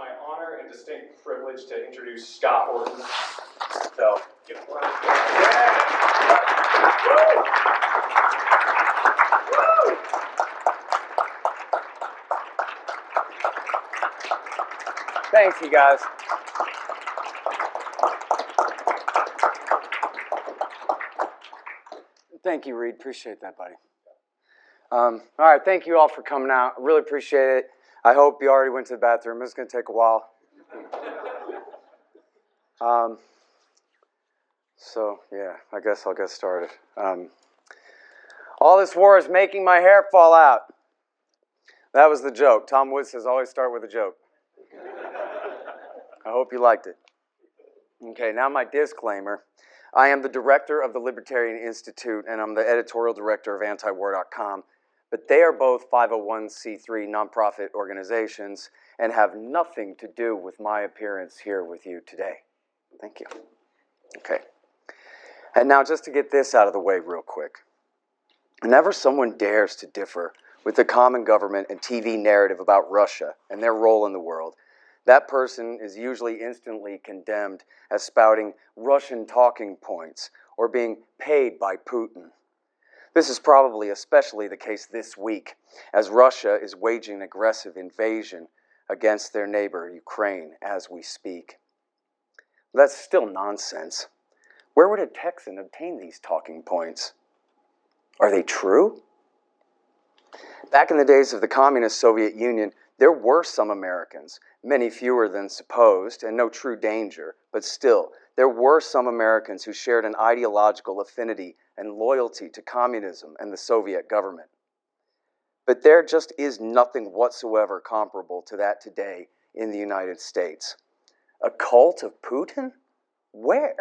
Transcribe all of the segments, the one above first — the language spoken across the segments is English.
my honor and distinct privilege to introduce Scott Orton. So, give him one. Woo! Woo! Thanks, you guys. Thank you, Reed. Appreciate that, buddy. All right, thank you all for coming out. I really appreciate it. I hope you already went to the bathroom. It's going to take a while. Yeah, I guess I'll get started. All this war is making my hair fall out. That was the joke. Tom Woods says, always start with a joke. I hope you liked it. Okay, now my disclaimer. I am the director of the Libertarian Institute, and I'm the editorial director of antiwar.com. But they are both 501c3 nonprofit organizations and have nothing to do with my appearance here with you today. Thank you. Okay. And now just to get this out of the way real quick. Whenever someone dares to differ with the common government and TV narrative about Russia and their role in the world, that person is usually instantly condemned as spouting Russian talking points or being paid by Putin. This is probably especially the case this week, as Russia is waging an aggressive invasion against their neighbor, Ukraine, as we speak. That's still nonsense. Where would a Texan obtain these talking points? Are they true? Back in the days of the communist Soviet Union, there were some Americans, many fewer than supposed, and no true danger, but still, there were some Americans who shared an ideological affinity and loyalty to communism and the Soviet government. But there just is nothing whatsoever comparable to that today in the United States. A cult of Putin? Where?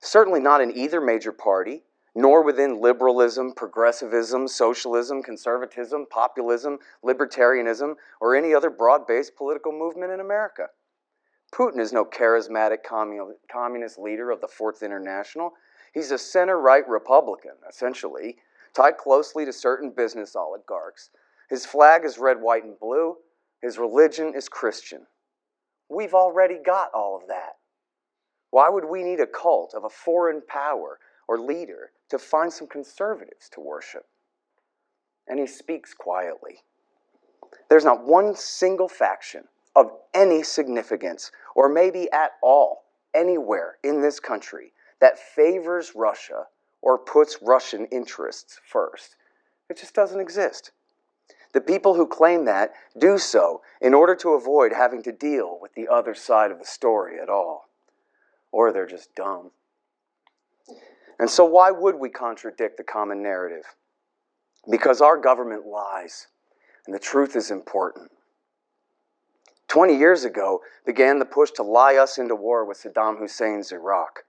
Certainly not in either major party, nor within liberalism, progressivism, socialism, conservatism, populism, libertarianism, or any other broad-based political movement in America. Putin is no charismatic communist leader of the Fourth International. He's a center-right Republican, essentially, tied closely to certain business oligarchs. His flag is red, white, and blue. His religion is Christian. We've already got all of that. Why would we need a cult of a foreign power or leader to find some conservatives to worship? And he speaks quietly. There's not one single faction of any significance, or maybe at all, anywhere in this country that favors Russia or puts Russian interests first. It just doesn't exist. The people who claim that do so in order to avoid having to deal with the other side of the story at all. Or they're just dumb. And so why would we contradict the common narrative? Because our government lies, and the truth is important. 20 years ago began the push to lie us into war with Saddam Hussein's Iraq.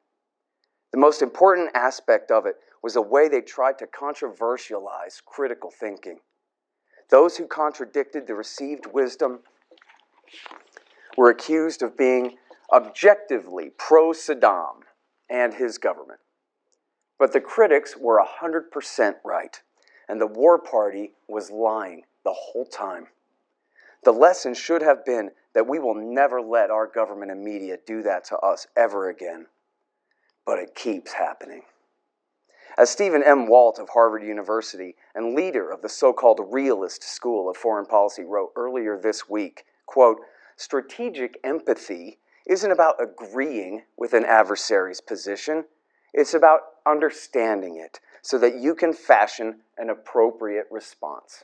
The most important aspect of it was the way they tried to controversialize critical thinking. Those who contradicted the received wisdom were accused of being objectively pro-Saddam and his government. But the critics were 100% right, and the war party was lying the whole time. The lesson should have been that we will never let our government and media do that to us ever again. But it keeps happening. As Stephen M. Walt of Harvard University and leader of the so-called realist school of foreign policy wrote earlier this week, quote, strategic empathy isn't about agreeing with an adversary's position. It's about understanding it so that you can fashion an appropriate response,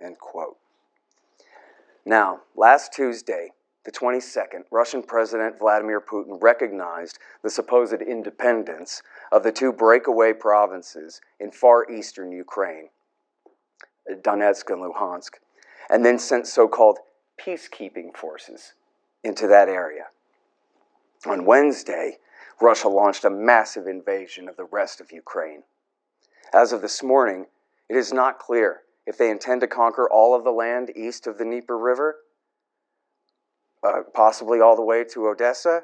end quote. Now, last Tuesday, the 22nd, Russian President Vladimir Putin recognized the supposed independence of the two breakaway provinces in far eastern Ukraine, Donetsk and Luhansk, and then sent so-called peacekeeping forces into that area. On Wednesday, Russia launched a massive invasion of the rest of Ukraine. As of this morning, it is not clear if they intend to conquer all of the land east of the Dnieper River, possibly all the way to Odessa,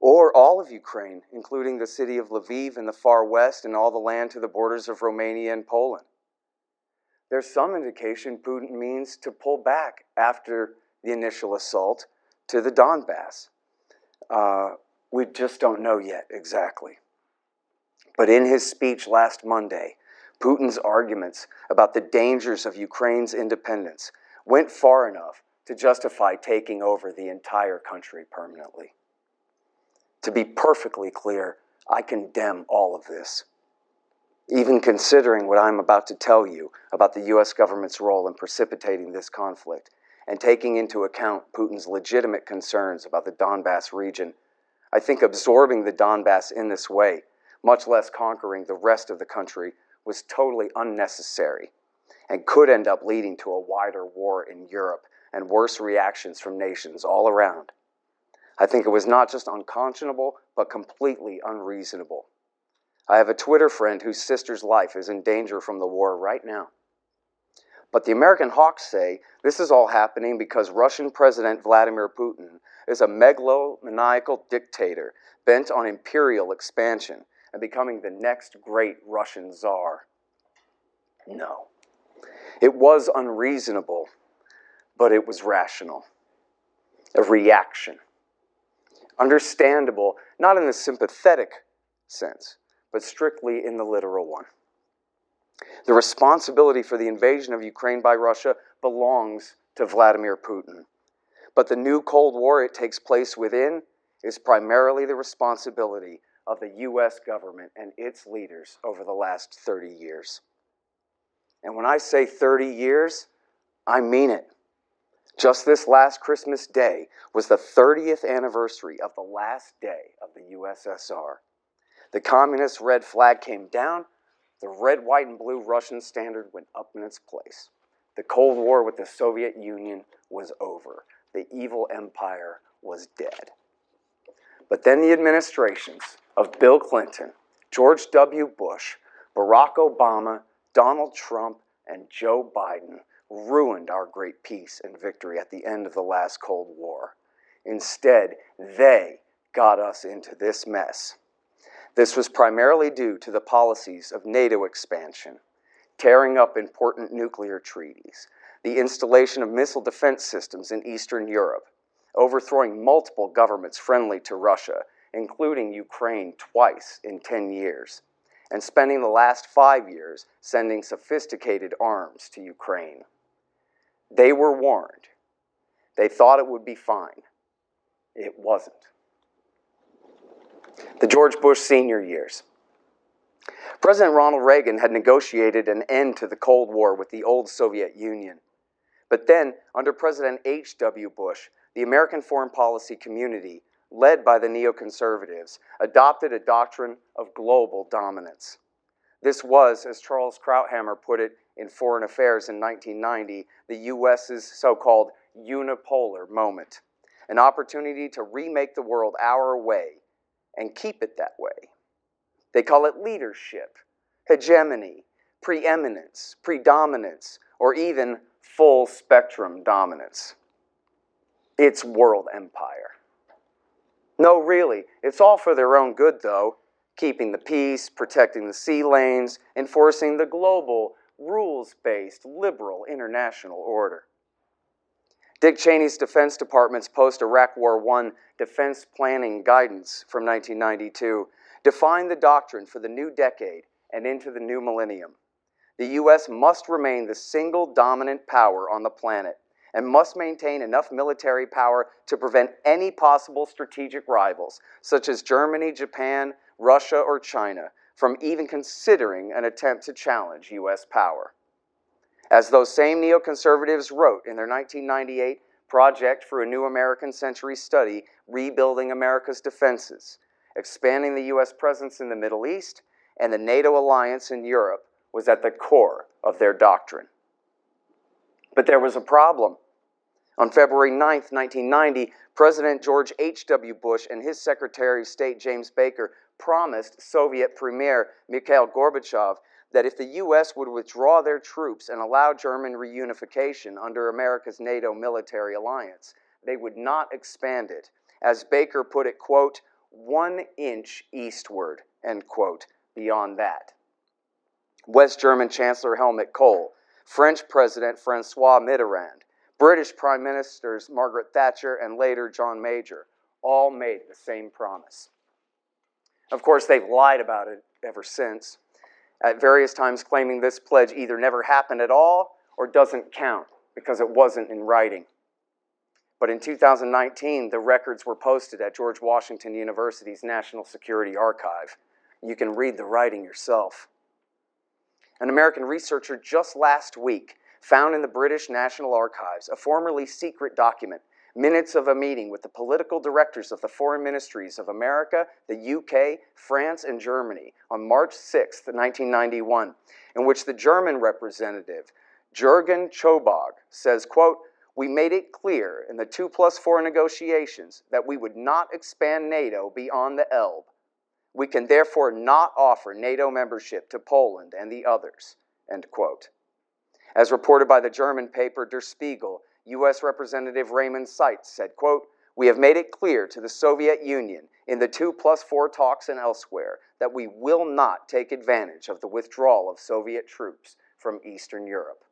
or all of Ukraine, including the city of Lviv in the far west and all the land to the borders of Romania and Poland. There's some indication Putin means to pull back after the initial assault to the Donbass. We just don't know yet exactly. But in his speech last Monday, Putin's arguments about the dangers of Ukraine's independence went far enough to justify taking over the entire country permanently. To be perfectly clear, I condemn all of this, even considering what I'm about to tell you about the US government's role in precipitating this conflict, and taking into account Putin's legitimate concerns about the Donbass region. I think absorbing the Donbass in this way, much less conquering the rest of the country, was totally unnecessary and could end up leading to a wider war in Europe and worse reactions from nations all around. I think it was not just unconscionable, but completely unreasonable. I have a Twitter friend whose sister's life is in danger from the war right now. But the American hawks say this is all happening because Russian President Vladimir Putin is a megalomaniacal dictator bent on imperial expansion and becoming the next great Russian czar. No. It was unreasonable, but it was rational. A reaction. Understandable, not in the sympathetic sense, but strictly in the literal one. The responsibility for the invasion of Ukraine by Russia belongs to Vladimir Putin. But the new Cold War it takes place within is primarily the responsibility of the US government and its leaders over the last 30 years. And when I say 30 years, I mean it. Just this last Christmas Day was the 30th anniversary of the last day of the USSR. The communist red flag came down. The red, white, and blue Russian standard went up in its place. The Cold War with the Soviet Union was over. The evil empire was dead. But then the administrations of Bill Clinton, George W. Bush, Barack Obama, Donald Trump, and Joe Biden ruined our great peace and victory at the end of the last Cold War. Instead, they got us into this mess. This was primarily due to the policies of NATO expansion, tearing up important nuclear treaties, the installation of missile defense systems in Eastern Europe, overthrowing multiple governments friendly to Russia, including Ukraine twice in 10 years, and spending the last 5 years sending sophisticated arms to Ukraine. They were warned. They thought it would be fine. It wasn't. The George Bush Sr. years. President Ronald Reagan had negotiated an end to the Cold War with the old Soviet Union. But then, under President H.W. Bush, the American foreign policy community, led by the neoconservatives, adopted a doctrine of global dominance. This was, as Charles Krauthammer put it in Foreign Affairs in 1990, the U.S.'s so-called unipolar moment, an opportunity to remake the world our way and keep it that way. They call it leadership, hegemony, preeminence, predominance, or even full spectrum dominance. It's world empire. No, really, it's all for their own good, though, keeping the peace, protecting the sea lanes, enforcing the global, rules-based, liberal international order. Dick Cheney's Defense Department's post-Iraq War I defense planning guidance from 1992 defined the doctrine for the new decade and into the new millennium. The U.S. must remain the single dominant power on the planet and must maintain enough military power to prevent any possible strategic rivals, such as Germany, Japan, Russia, or China, from even considering an attempt to challenge U.S. power. As those same neoconservatives wrote in their 1998 Project for a New American Century study, Rebuilding America's Defenses, expanding the U.S. presence in the Middle East and the NATO alliance in Europe was at the core of their doctrine. But there was a problem. On February 9th, 1990, President George H.W. Bush and his Secretary of State, James Baker, promised Soviet Premier Mikhail Gorbachev that if the U.S. would withdraw their troops and allow German reunification under America's NATO military alliance, they would not expand it. As Baker put it, quote, 1 inch eastward, end quote, beyond that. West German Chancellor Helmut Kohl, French President Francois Mitterrand, British Prime Ministers Margaret Thatcher and later John Major all made the same promise. Of course, they've lied about it ever since, at various times claiming this pledge either never happened at all or doesn't count because it wasn't in writing. But in 2019, the records were posted at George Washington University's National Security Archive. You can read the writing yourself. An American researcher just last week found in the British National Archives a formerly secret document, minutes of a meeting with the political directors of the foreign ministries of America, the UK, France, and Germany on March 6, 1991, in which the German representative, Jürgen Chobog, says, quote, "We made it clear in the 2+4 negotiations that we would not expand NATO beyond the Elbe. We can therefore not offer NATO membership to Poland and the others," end quote. As reported by the German paper Der Spiegel, U.S. Representative Raymond Seitz said, quote, "We have made it clear to the Soviet Union in the 2+4 talks and elsewhere that we will not take advantage of the withdrawal of Soviet troops from Eastern Europe."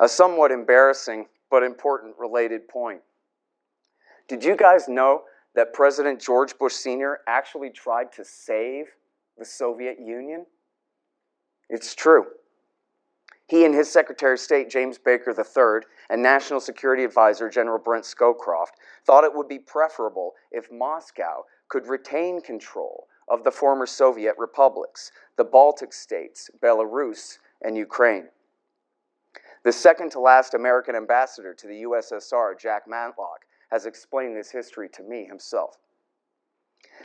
A somewhat embarrassing but important related point. Did you guys know that President George Bush Sr. actually tried to save the Soviet Union? It's true. He and his Secretary of State, James Baker III, and National Security Advisor General Brent Scowcroft thought it would be preferable if Moscow could retain control of the former Soviet republics, the Baltic states, Belarus, and Ukraine. The second-to-last American ambassador to the USSR, Jack Matlock, has explained this history to me himself.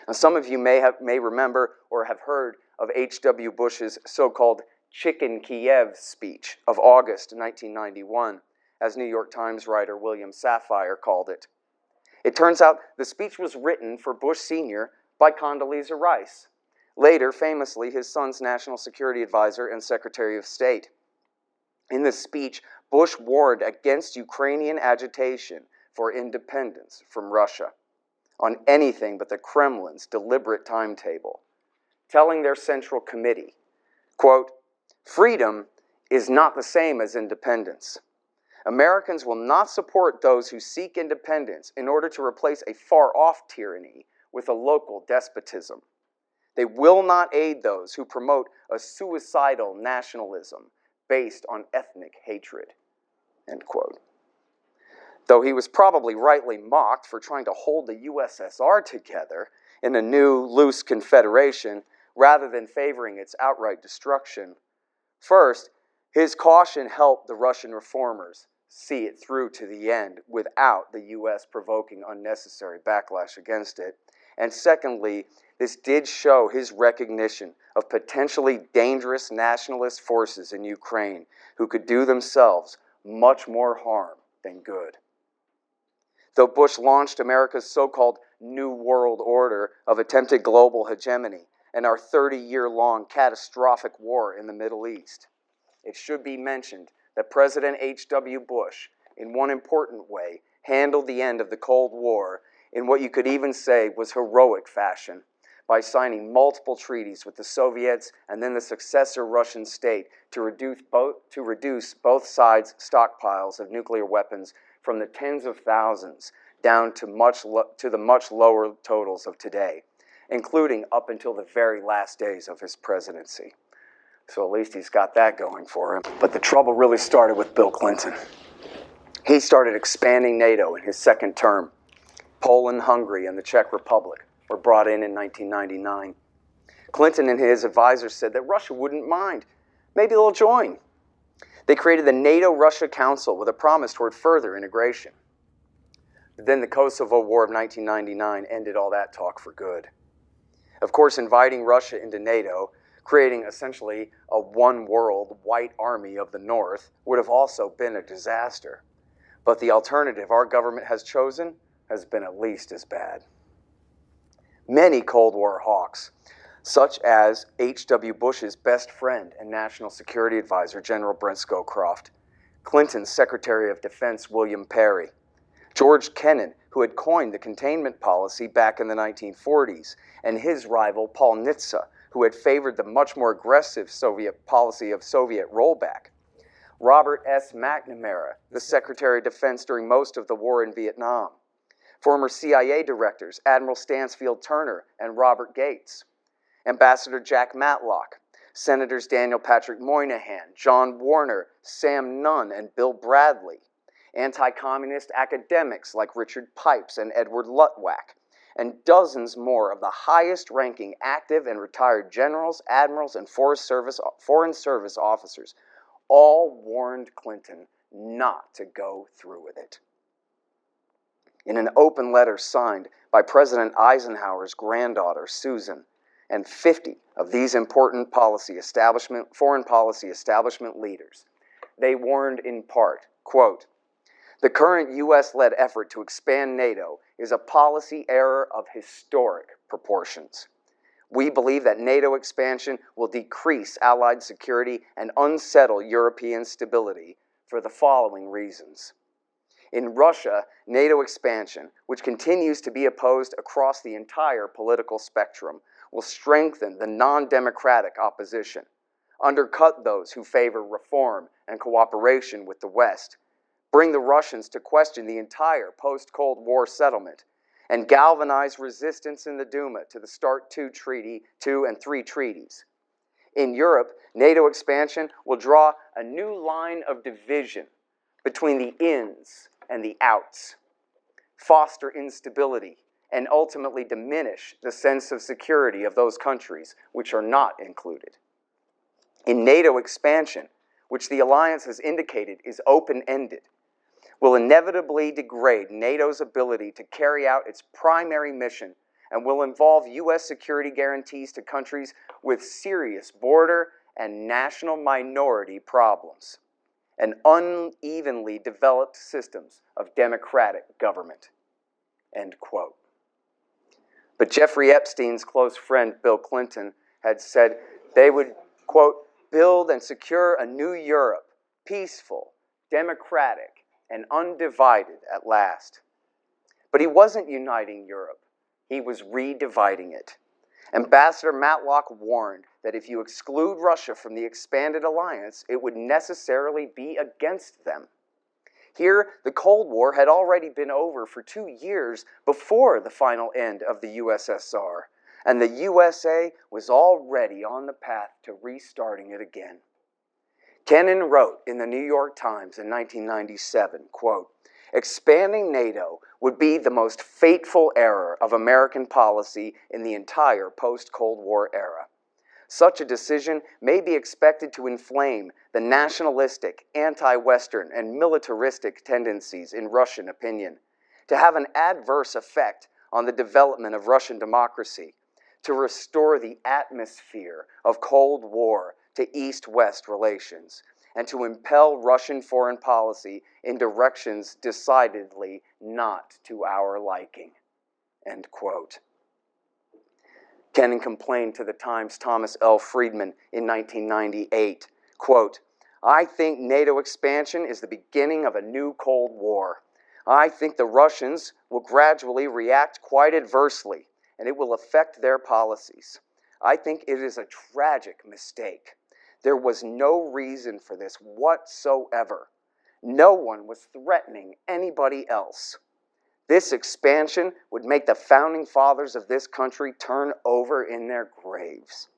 Now, some of you may remember or have heard of H.W. Bush's so-called Chicken Kiev speech of August 1991, as New York Times writer William Safire called it. It turns out the speech was written for Bush Sr. by Condoleezza Rice, later famously his son's National Security Advisor and Secretary of State. In this speech, Bush warned against Ukrainian agitation for independence from Russia on anything but the Kremlin's deliberate timetable, telling their Central Committee, quote, "Freedom is not the same as independence. Americans will not support those who seek independence in order to replace a far-off tyranny with a local despotism. They will not aid those who promote a suicidal nationalism based on ethnic hatred," end quote. Though he was probably rightly mocked for trying to hold the USSR together in a new, loose confederation rather than favoring its outright destruction, first, his caution helped the Russian reformers see it through to the end without the U.S. provoking unnecessary backlash against it. And secondly, this did show his recognition of potentially dangerous nationalist forces in Ukraine who could do themselves much more harm than good. Though Bush launched America's so-called New World Order of attempted global hegemony, and our 30-year-long catastrophic war in the Middle East, it should be mentioned that President H.W. Bush, in one important way, handled the end of the Cold War in what you could even say was heroic fashion by signing multiple treaties with the Soviets and then the successor Russian state to reduce both sides' stockpiles of nuclear weapons from the tens of thousands down to the much lower totals of today, including up until the very last days of his presidency. So at least he's got that going for him. But the trouble really started with Bill Clinton. He started expanding NATO in his second term. Poland, Hungary, and the Czech Republic were brought in 1999. Clinton and his advisors said that Russia wouldn't mind. Maybe they'll join. They created the NATO-Russia Council with a promise toward further integration. But then the Kosovo War of 1999 ended all that talk for good. Of course, inviting Russia into NATO, creating essentially a one-world white army of the North, would have also been a disaster. But the alternative our government has chosen has been at least as bad. Many Cold War hawks, such as H.W. Bush's best friend and National Security Advisor General Brent Scowcroft, Clinton's Secretary of Defense William Perry, George Kennan, who had coined the containment policy back in the 1940s, and his rival Paul Nitsa, who had favored the much more aggressive Soviet policy of Soviet rollback. Robert S. McNamara, the Secretary of Defense during most of the war in Vietnam, former CIA directors Admiral Stansfield Turner and Robert Gates, Ambassador Jack Matlock, Senators Daniel Patrick Moynihan, John Warner, Sam Nunn, and Bill Bradley, anti-communist academics like Richard Pipes and Edward Lutwak, and dozens more of the highest-ranking active and retired generals, admirals, and foreign service officers all warned Clinton not to go through with it. In an open letter signed by President Eisenhower's granddaughter, Susan, and 50 of these important foreign policy establishment leaders, they warned in part, quote, "The current U.S.-led effort to expand NATO is a policy error of historic proportions. We believe that NATO expansion will decrease Allied security and unsettle European stability for the following reasons. In Russia, NATO expansion, which continues to be opposed across the entire political spectrum, will strengthen the non-democratic opposition, undercut those who favor reform and cooperation with the West, bring the Russians to question the entire post-Cold War settlement, and galvanize resistance in the Duma to the START II Treaty, 2 and 3 treaties. In Europe, NATO expansion will draw a new line of division between the ins and the outs, foster instability, and ultimately diminish the sense of security of those countries which are not included. In NATO expansion, which the alliance has indicated is open-ended, will inevitably degrade NATO's ability to carry out its primary mission and will involve U.S. security guarantees to countries with serious border and national minority problems and unevenly developed systems of democratic government." End quote. But Jeffrey Epstein's close friend Bill Clinton had said they would, quote, "build and secure a new Europe, peaceful, democratic, and undivided at last." But he wasn't uniting Europe, he was redividing it. Ambassador Matlock warned that if you exclude Russia from the expanded alliance, it would necessarily be against them. Here, the Cold War had already been over for 2 years before the final end of the USSR, and the USA was already on the path to restarting it again. Kennan wrote in the New York Times in 1997, quote, "Expanding NATO would be the most fateful error of American policy in the entire post-Cold War era. Such a decision may be expected to inflame the nationalistic, anti-Western, and militaristic tendencies in Russian opinion, to have an adverse effect on the development of Russian democracy, to restore the atmosphere of Cold War to East-West relations, and to impel Russian foreign policy in directions decidedly not to our liking." End quote. Kennan complained to the Times' Thomas L. Friedman in 1998, quote, "I think NATO expansion is the beginning of a new Cold War. I think the Russians will gradually react quite adversely, and it will affect their policies. I think it is a tragic mistake. There was no reason for this whatsoever. No one was threatening anybody else. This expansion would make the founding fathers of this country turn over in their graves.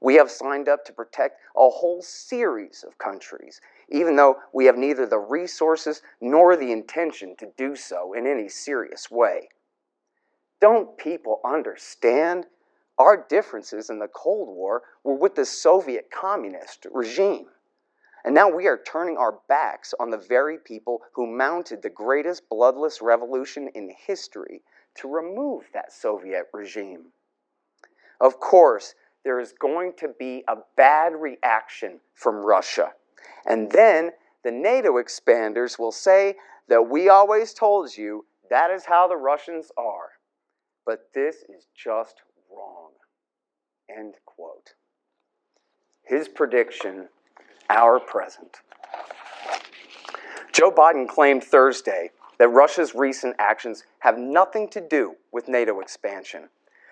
We have signed up to protect a whole series of countries, even though we have neither the resources nor the intention to do so in any serious way. Don't people understand? Our differences in the Cold War were with the Soviet communist regime. And now we are turning our backs on the very people who mounted the greatest bloodless revolution in history to remove that Soviet regime. Of course, there is going to be a bad reaction from Russia. And then the NATO expanders will say that we always told you that is how the Russians are. But this is just wrong." End quote. His prediction, our present. Joe Biden claimed Thursday that Russia's recent actions have nothing to do with NATO expansion,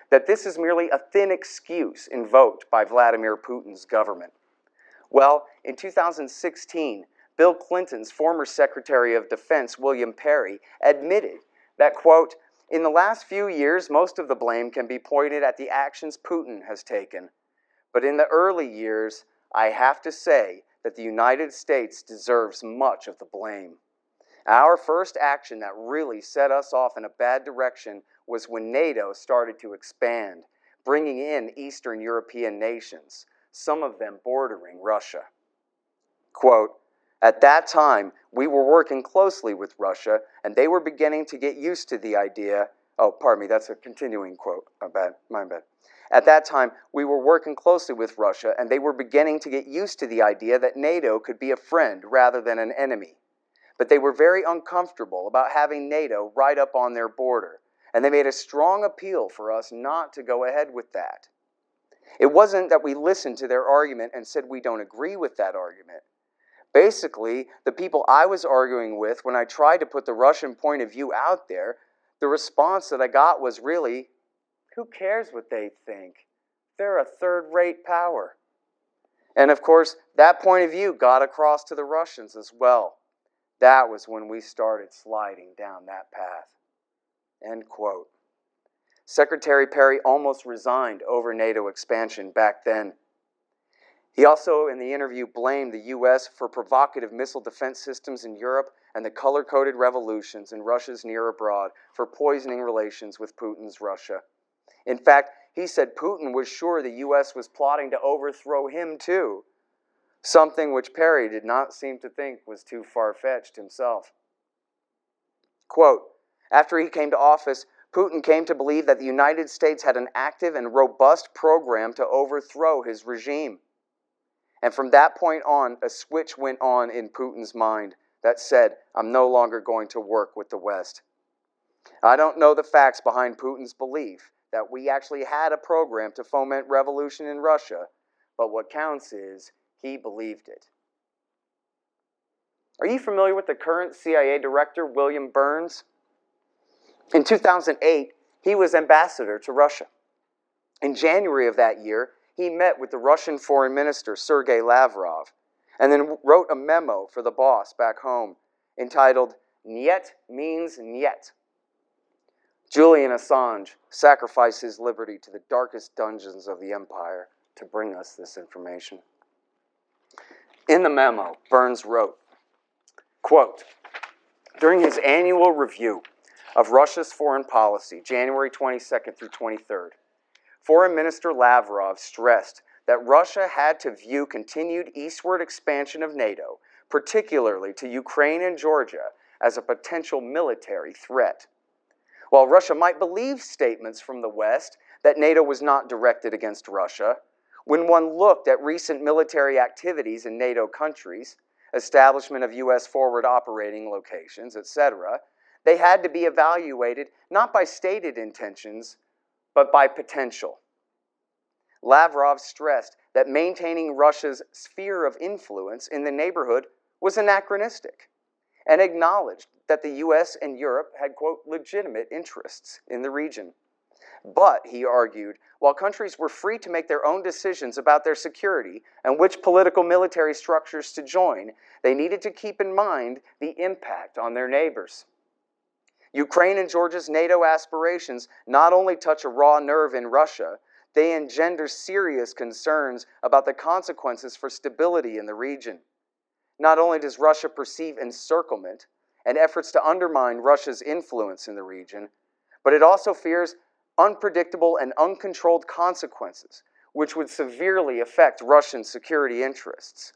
that this is merely a thin excuse invoked by Vladimir Putin's government. Well, in 2016, Bill Clinton's former Secretary of Defense, William Perry, admitted that, quote, "In the last few years, most of the blame can be pointed at the actions Putin has taken. But in the early years, I have to say that the United States deserves much of the blame. Our first action that really set us off in a bad direction was when NATO started to expand, bringing in Eastern European nations, some of them bordering Russia." Quote, "At that time, we were working closely with Russia, and they were beginning to get used to the idea..." Oh, pardon me, that's a continuing quote. My bad. "At that time, we were working closely with Russia, and they were beginning to get used to the idea that NATO could be a friend rather than an enemy. But they were very uncomfortable about having NATO right up on their border, and they made a strong appeal for us not to go ahead with that. It wasn't that we listened to their argument and said we don't agree with that argument. Basically, the people I was arguing with, when I tried to put the Russian point of view out there, the response that I got was really, who cares what they think? They're a third-rate power. And of course, that point of view got across to the Russians as well. That was when we started sliding down that path." End quote. Secretary Perry almost resigned over NATO expansion back then. He also, in the interview, blamed the U.S. for provocative missile defense systems in Europe and the color-coded revolutions in Russia's near abroad for poisoning relations with Putin's Russia. In fact, he said Putin was sure the U.S. was plotting to overthrow him too, something which Perry did not seem to think was too far-fetched himself. Quote, "After he came to office, Putin came to believe that the United States had an active and robust program to overthrow his regime. And from that point on, a switch went on in Putin's mind that said, I'm no longer going to work with the West. I don't know the facts behind Putin's belief that we actually had a program to foment revolution in Russia, but what counts is he believed it." Are you familiar with the current CIA director, William Burns? In 2008, he was ambassador to Russia. In January of that year, he met with the Russian Foreign Minister, Sergei Lavrov, and then wrote a memo for the boss back home entitled, "Niet Means Niet." Julian Assange sacrificed his liberty to the darkest dungeons of the empire to bring us this information. In the memo, Burns wrote, quote, "During his annual review of Russia's foreign policy, January 22nd through 23rd, Foreign Minister Lavrov stressed that Russia had to view continued eastward expansion of NATO, particularly to Ukraine and Georgia, as a potential military threat. While Russia might believe statements from the West that NATO was not directed against Russia, when one looked at recent military activities in NATO countries, establishment of U.S. forward operating locations, etc., they had to be evaluated not by stated intentions, but by potential. Lavrov stressed that maintaining Russia's sphere of influence in the neighborhood was anachronistic and acknowledged that the U.S. and Europe had, quote, legitimate interests in the region. But, he argued, while countries were free to make their own decisions about their security and which political military structures to join, they needed to keep in mind the impact on their neighbors. Ukraine and Georgia's NATO aspirations not only touch a raw nerve in Russia, they engender serious concerns about the consequences for stability in the region. Not only does Russia perceive encirclement and efforts to undermine Russia's influence in the region, but it also fears unpredictable and uncontrolled consequences, which would severely affect Russian security interests.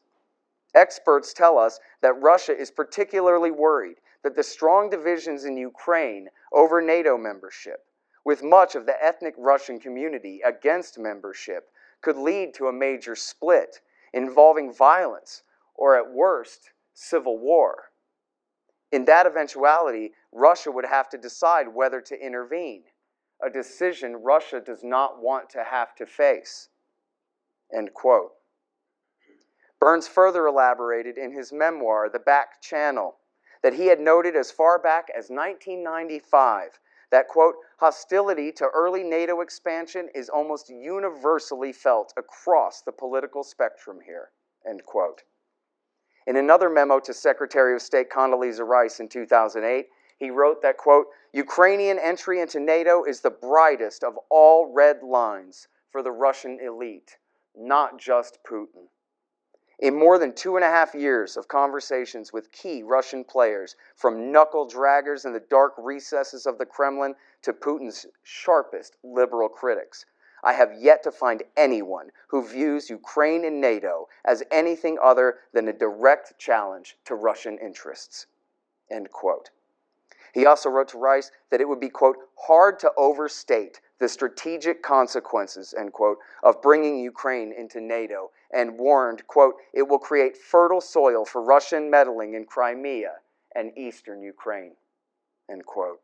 Experts tell us that Russia is particularly worried that the strong divisions in Ukraine over NATO membership, with much of the ethnic Russian community against membership, could lead to a major split involving violence or, at worst, civil war. In that eventuality, Russia would have to decide whether to intervene, a decision Russia does not want to have to face." End quote. Burns further elaborated in his memoir, The Back Channel, that he had noted as far back as 1995 that, quote, "hostility to early NATO expansion is almost universally felt across the political spectrum here," end quote. In another memo to Secretary of State Condoleezza Rice in 2008, he wrote that, quote, Ukrainian entry into NATO is the brightest of all red lines for the Russian elite, not just Putin. In more than 2.5 years of conversations with key Russian players, from knuckle-draggers in the dark recesses of the Kremlin to Putin's sharpest liberal critics, I have yet to find anyone who views Ukraine and NATO as anything other than a direct challenge to Russian interests. End quote. He also wrote to Rice that it would be, quote, hard to overstate the strategic consequences, end quote, of bringing Ukraine into NATO, and warned, quote, it will create fertile soil for Russian meddling in Crimea and eastern Ukraine, end quote.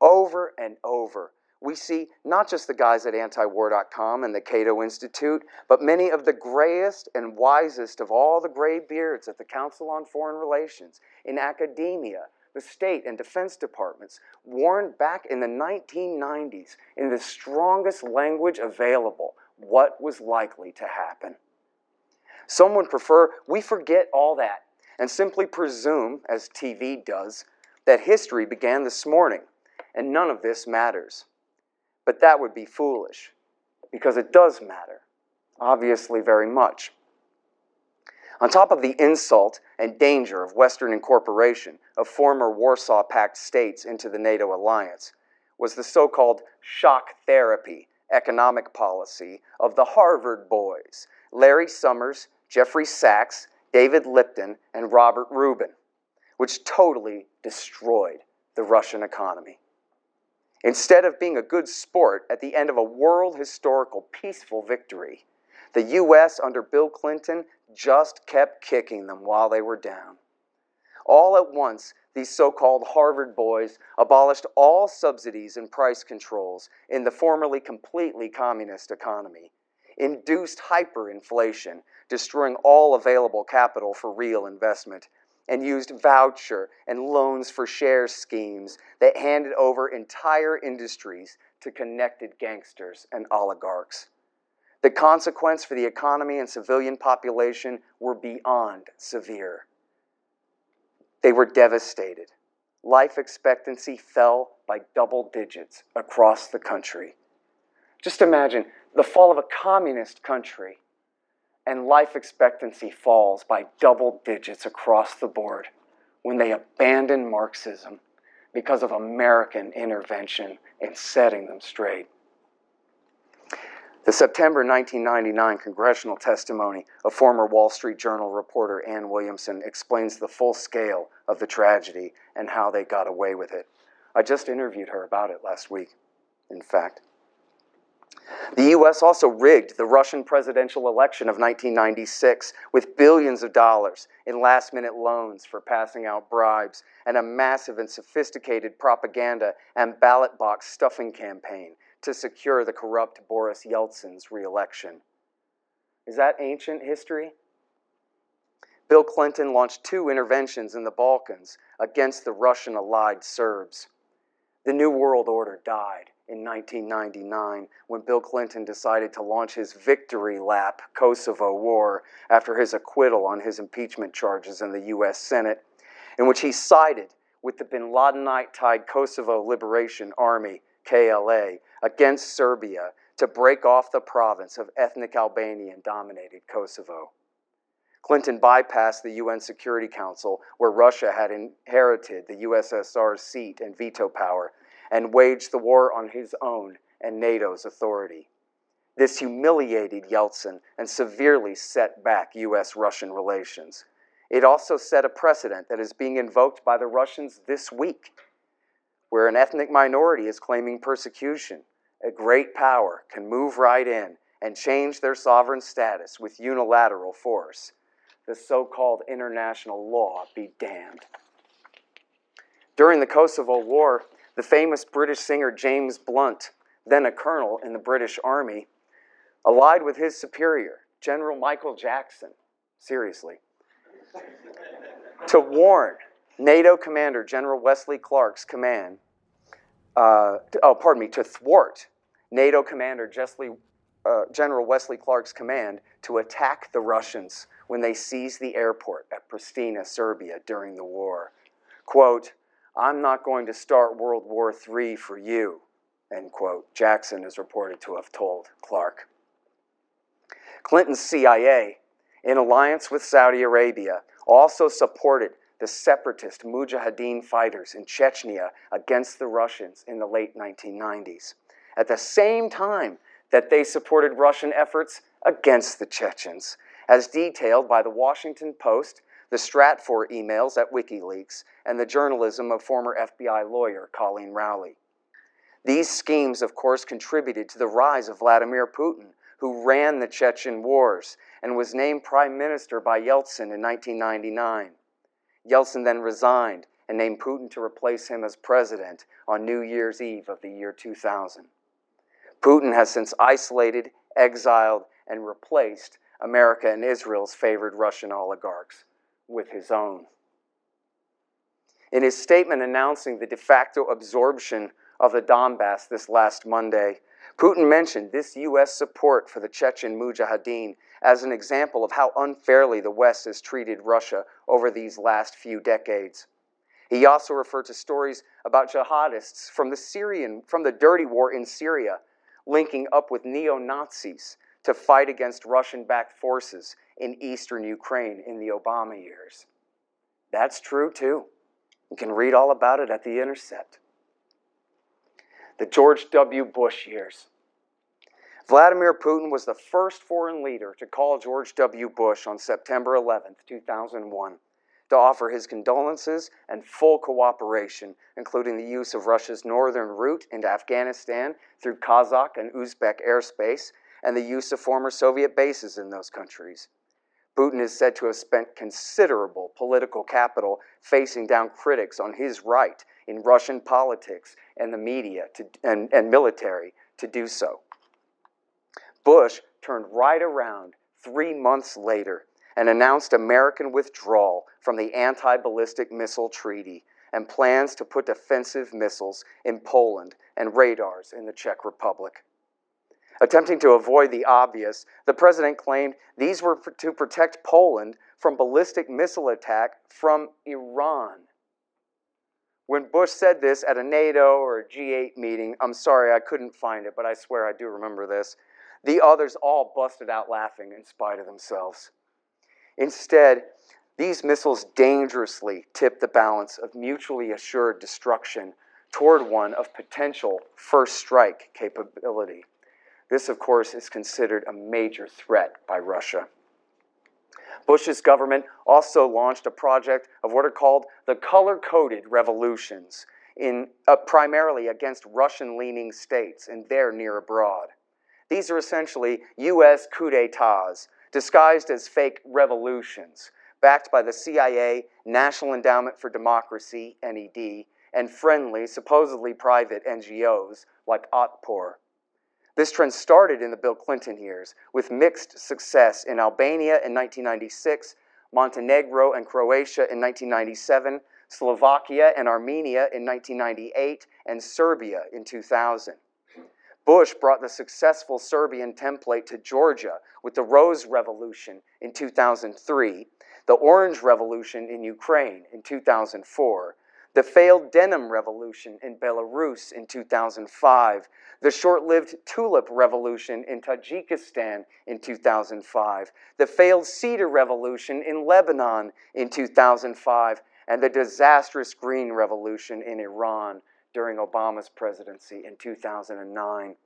Over and over, we see not just the guys at antiwar.com and the Cato Institute, but many of the grayest and wisest of all the gray beards at the Council on Foreign Relations, in academia, the state and defense departments, warned back in the 1990s in the strongest language available what was likely to happen. Some would prefer we forget all that and simply presume, as TV does, that history began this morning and none of this matters. But that would be foolish, because it does matter, obviously very much. On top of the insult and danger of Western incorporation of former Warsaw Pact states into the NATO alliance was the so-called shock therapy economic policy of the Harvard boys, Larry Summers, Jeffrey Sachs, David Lipton, and Robert Rubin, which totally destroyed the Russian economy. Instead of being a good sport at the end of a world-historical peaceful victory, the U.S. under Bill Clinton just kept kicking them while they were down. All at once, these so-called Harvard boys abolished all subsidies and price controls in the formerly completely communist economy, induced hyperinflation, destroying all available capital for real investment, and used voucher and loans for share schemes that handed over entire industries to connected gangsters and oligarchs. The consequences for the economy and civilian population were beyond severe. They were devastated. Life expectancy fell by double digits across the country. Just imagine the fall of a communist country, and life expectancy falls by double digits across the board when they abandon Marxism because of American intervention in setting them straight. The September 1999 congressional testimony of former Wall Street Journal reporter Ann Williamson explains the full scale of the tragedy and how they got away with it. I just interviewed her about it last week, in fact. The U.S. also rigged the Russian presidential election of 1996 with billions of dollars in last-minute loans for passing out bribes and a massive and sophisticated propaganda and ballot box stuffing campaign to secure the corrupt Boris Yeltsin's re-election. Is that ancient history? Bill Clinton launched 2 interventions in the Balkans against the Russian allied Serbs. The New World Order died in 1999 when Bill Clinton decided to launch his victory lap Kosovo war after his acquittal on his impeachment charges in the US Senate, in which he sided with the bin Ladenite-tied Kosovo Liberation Army, KLA, against Serbia to break off the province of ethnic Albanian-dominated Kosovo. Clinton bypassed the UN Security Council, where Russia had inherited the USSR's seat and veto power, and waged the war on his own and NATO's authority. This humiliated Yeltsin and severely set back US-Russian relations. It also set a precedent that is being invoked by the Russians this week, where an ethnic minority is claiming persecution, a great power can move right in and change their sovereign status with unilateral force. The so-called international law be damned. During the Kosovo War, the famous British singer James Blunt, then a colonel in the British Army, allied with his superior, General Michael Jackson, seriously, to warn NATO commander General Wesley Clark's command, to thwart NATO commander General Wesley Clark's command to attack the Russians when they seized the airport at Pristina, Serbia, during the war. Quote, "I'm not going to start World War III for you," end quote, Jackson is reported to have told Clark. Clinton's CIA, in alliance with Saudi Arabia, also supported the separatist Mujahideen fighters in Chechnya against the Russians in the late 1990s, at the same time that they supported Russian efforts against the Chechens, as detailed by the Washington Post, the Stratfor emails at WikiLeaks, and the journalism of former FBI lawyer Colleen Rowley. These schemes, of course, contributed to the rise of Vladimir Putin, who ran the Chechen wars and was named prime minister by Yeltsin in 1999. Yeltsin then resigned and named Putin to replace him as president on New Year's Eve of the year 2000. Putin has since isolated, exiled, and replaced America and Israel's favored Russian oligarchs with his own. In his statement announcing the de facto absorption of the Donbass this last Monday, Putin mentioned this U.S. support for the Chechen Mujahideen as an example of how unfairly the West has treated Russia over these last few decades. He also referred to stories about jihadists from the dirty war in Syria, linking up with neo-Nazis to fight against Russian-backed forces in eastern Ukraine in the Obama years. That's true, too. You can read all about it at The Intercept. The George W. Bush years. Vladimir Putin was the first foreign leader to call George W. Bush on September 11, 2001, to offer his condolences and full cooperation, including the use of Russia's northern route into Afghanistan through Kazakh and Uzbek airspace, and the use of former Soviet bases in those countries. Putin is said to have spent considerable political capital facing down critics on his right in Russian politics and the media and military to do so. Bush turned right around 3 months later and announced American withdrawal from the anti-ballistic missile treaty and plans to put defensive missiles in Poland and radars in the Czech Republic. Attempting to avoid the obvious, the president claimed these were to protect Poland from ballistic missile attack from Iran. When Bush said this at a NATO or a G8 meeting, I'm sorry, I couldn't find it, but I swear I do remember this, the others all busted out laughing in spite of themselves. Instead, these missiles dangerously tipped the balance of mutually assured destruction toward one of potential first strike capability. This, of course, is considered a major threat by Russia. Bush's government also launched a project of what are called the color-coded revolutions, primarily against Russian-leaning states and their near abroad. These are essentially U.S. coup d'etats, disguised as fake revolutions, backed by the CIA, National Endowment for Democracy, NED, and friendly, supposedly private NGOs like Otpor. This trend started in the Bill Clinton years, with mixed success in Albania in 1996, Montenegro and Croatia in 1997, Slovakia and Armenia in 1998, and Serbia in 2000. Bush brought the successful Serbian template to Georgia with the Rose Revolution in 2003, the Orange Revolution in Ukraine in 2004, the failed Denim Revolution in Belarus in 2005, the short-lived Tulip Revolution in Tajikistan in 2005, the failed Cedar Revolution in Lebanon in 2005, and the disastrous Green Revolution in Iran during Obama's presidency in 2009.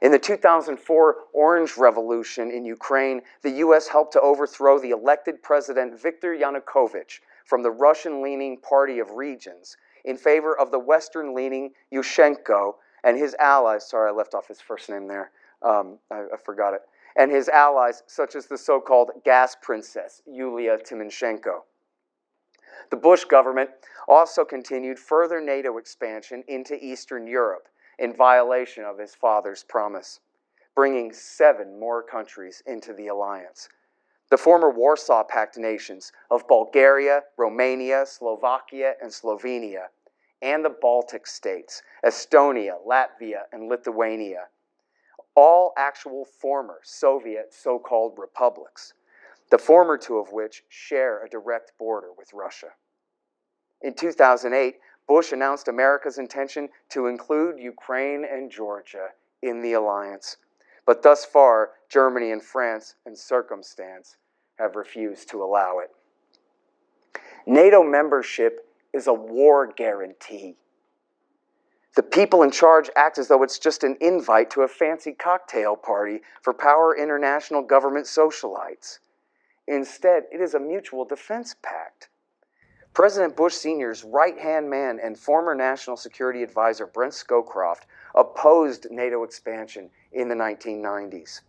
In the 2004 Orange Revolution in Ukraine, the U.S. helped to overthrow the elected president Viktor Yanukovych from the Russian-leaning Party of Regions in favor of the Western-leaning Yushchenko and his allies, sorry, I left off his first name there, I forgot it, and his allies such as the so-called gas princess, Yulia Tymoshenko. The Bush government also continued further NATO expansion into Eastern Europe in violation of his father's promise, bringing 7 more countries into the alliance. The former Warsaw Pact nations of Bulgaria, Romania, Slovakia, and Slovenia, and the Baltic states, Estonia, Latvia, and Lithuania, all actual former Soviet so-called republics, the former two of which share a direct border with Russia. In 2008, Bush announced America's intention to include Ukraine and Georgia in the alliance, but thus far, Germany and France, in circumstance, have refused to allow it. NATO membership is a war guarantee. The people in charge act as though it's just an invite to a fancy cocktail party for power international government socialites. Instead, it is a mutual defense pact. President Bush Sr.'s right-hand man and former National Security Advisor Brent Scowcroft opposed NATO expansion in the 1990s.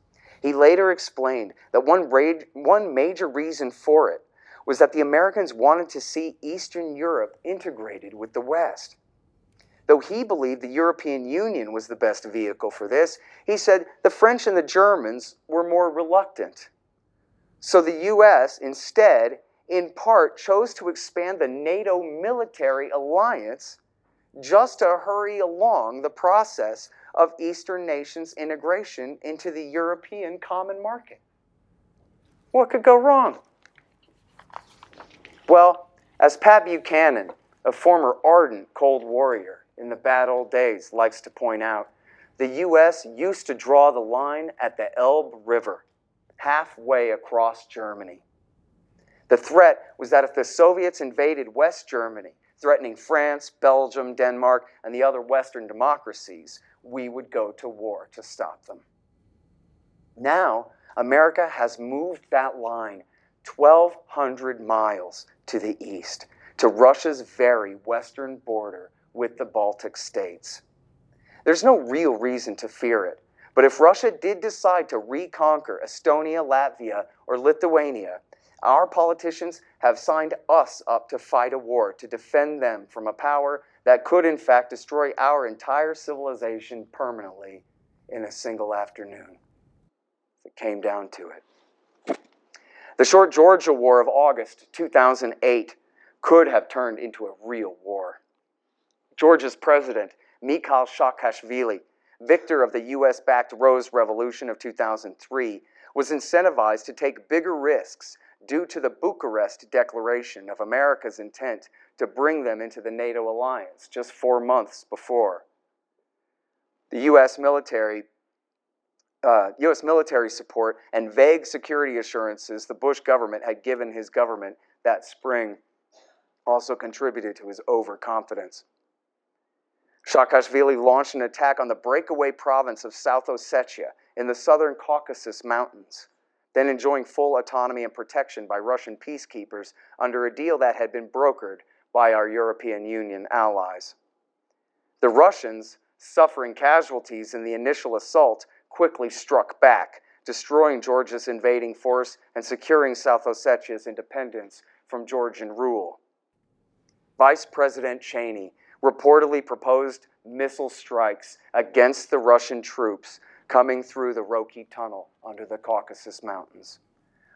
He later explained that one major reason for it was that the Americans wanted to see Eastern Europe integrated with the West. Though he believed the European Union was the best vehicle for this, he said the French and the Germans were more reluctant. So the U.S. instead, in part, chose to expand the NATO military alliance just to hurry along the process of Eastern nations' integration into the European common market. What could go wrong? Well, as Pat Buchanan, a former ardent Cold Warrior, in the bad old days, likes to point out, the U.S. used to draw the line at the Elbe River, halfway across Germany. The threat was that if the Soviets invaded West Germany, threatening France, Belgium, Denmark, and the other Western democracies, we would go to war to stop them. Now, America has moved that line 1,200 miles to the east, to Russia's very western border with the Baltic states. There's no real reason to fear it, but if Russia did decide to reconquer Estonia, Latvia, or Lithuania, our politicians have signed us up to fight a war to defend them from a power that could, in fact, destroy our entire civilization permanently in a single afternoon. It came down to it. The short Georgia War of August 2008 could have turned into a real war. Georgia's president, Mikhail Saakashvili, victor of the U.S.-backed Rose Revolution of 2003, was incentivized to take bigger risks due to the Bucharest Declaration of America's intent to bring them into the NATO alliance just 4 months before. The U.S. military support and vague security assurances the Bush government had given his government that spring also contributed to his overconfidence. Saakashvili launched an attack on the breakaway province of South Ossetia in the southern Caucasus Mountains, then enjoying full autonomy and protection by Russian peacekeepers under a deal that had been brokered by our European Union allies. The Russians, suffering casualties in the initial assault, quickly struck back, destroying Georgia's invading force and securing South Ossetia's independence from Georgian rule. Vice President Cheney reportedly proposed missile strikes against the Russian troops coming through the Roki Tunnel under the Caucasus Mountains.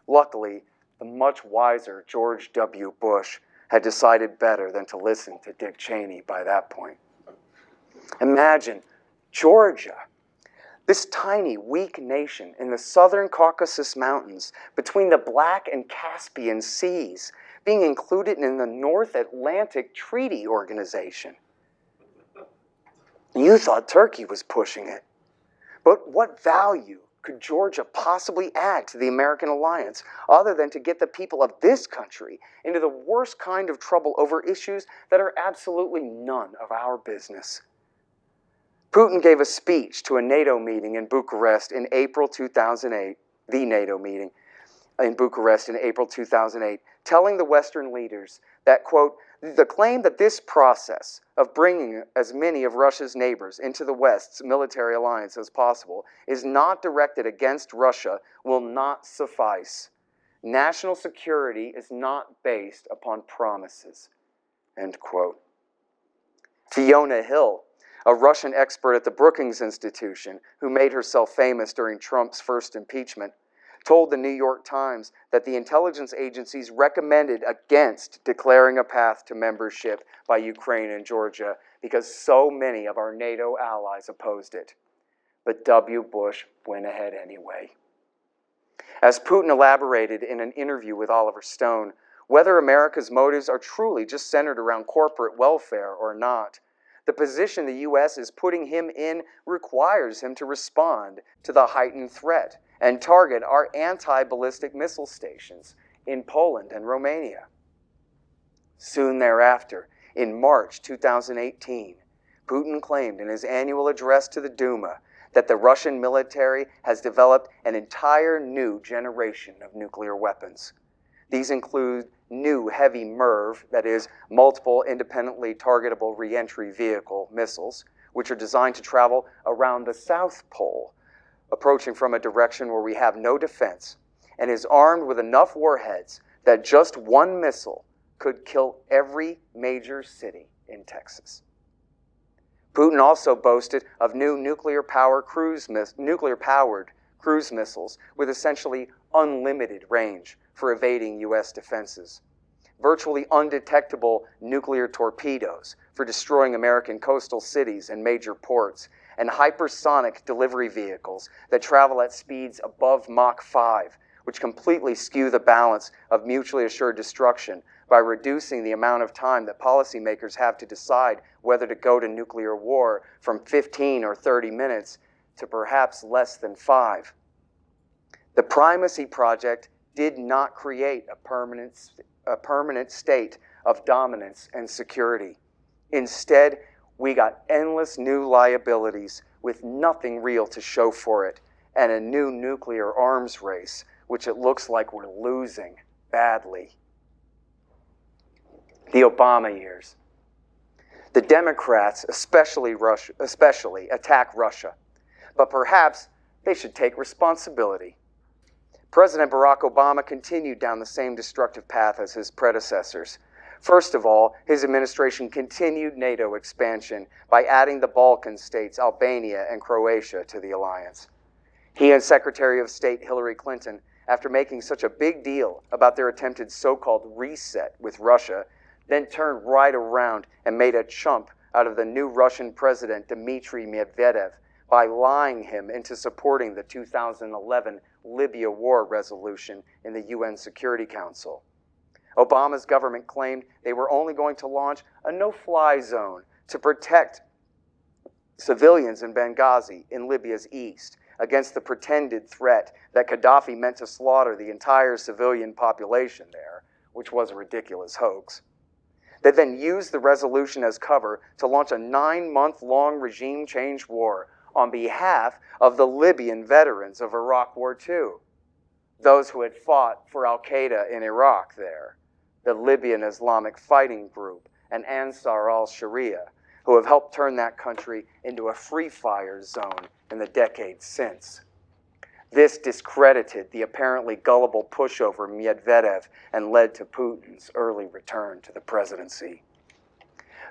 Luckily, the much wiser George W. Bush had decided better than to listen to Dick Cheney by that point. Imagine Georgia, this tiny, weak nation in the southern Caucasus Mountains between the Black and Caspian Seas, being included in the North Atlantic Treaty Organization. You thought Turkey was pushing it. But what value could Georgia possibly add to the American alliance other than to get the people of this country into the worst kind of trouble over issues that are absolutely none of our business? Putin gave a speech to a NATO meeting in Bucharest in April 2008, telling the Western leaders that, quote, the claim that this process of bringing as many of Russia's neighbors into the West's military alliance as possible is not directed against Russia will not suffice. National security is not based upon promises, end quote. Fiona Hill, a Russian expert at the Brookings Institution who made herself famous during Trump's first impeachment, told the New York Times that the intelligence agencies recommended against declaring a path to membership by Ukraine and Georgia because so many of our NATO allies opposed it. but W. Bush went ahead anyway. As Putin elaborated in an interview with Oliver Stone, whether America's motives are truly just centered around corporate welfare or not, the position the U.S. is putting him in requires him to respond to the heightened threat and target our anti-ballistic missile stations in Poland and Romania. Soon thereafter, in March 2018, Putin claimed in his annual address to the Duma that the Russian military has developed an entire new generation of nuclear weapons. These include new heavy MIRV, that is, multiple independently targetable reentry vehicle missiles, which are designed to travel around the South Pole, approaching from a direction where we have no defense, and is armed with enough warheads that just one missile could kill every major city in Texas. Putin also boasted of new nuclear-powered cruise missiles with essentially unlimited range for evading U.S. defenses, virtually undetectable nuclear torpedoes for destroying American coastal cities and major ports, and hypersonic delivery vehicles that travel at speeds above Mach 5, which completely skew the balance of mutually assured destruction by reducing the amount of time that policymakers have to decide whether to go to nuclear war from 15 or 30 minutes to perhaps less than 5. The Primacy Project did not create a permanent state of dominance and security. Instead, we got endless new liabilities with nothing real to show for it, and a new nuclear arms race, which it looks like we're losing badly. The Obama years. The Democrats especially attack Russia, but perhaps they should take responsibility. President Barack Obama continued down the same destructive path as his predecessors. First of all, his administration continued NATO expansion by adding the Balkan states, Albania and Croatia, to the alliance. He and Secretary of State Hillary Clinton, after making such a big deal about their attempted so-called reset with Russia, then turned right around and made a chump out of the new Russian president, Dmitry Medvedev, by lying him into supporting the 2011 Libya war resolution in the UN Security Council. Obama's government claimed they were only going to launch a no-fly zone to protect civilians in Benghazi in Libya's east against the pretended threat that Gaddafi meant to slaughter the entire civilian population there, which was a ridiculous hoax. They then used the resolution as cover to launch a 9-month-long regime change war on behalf of the Libyan veterans of Iraq War II, those who had fought for al-Qaeda in Iraq there, the Libyan Islamic Fighting Group and Ansar al-Sharia, who have helped turn that country into a free-fire zone in the decades since. This discredited the apparently gullible pushover Medvedev and led to Putin's early return to the presidency.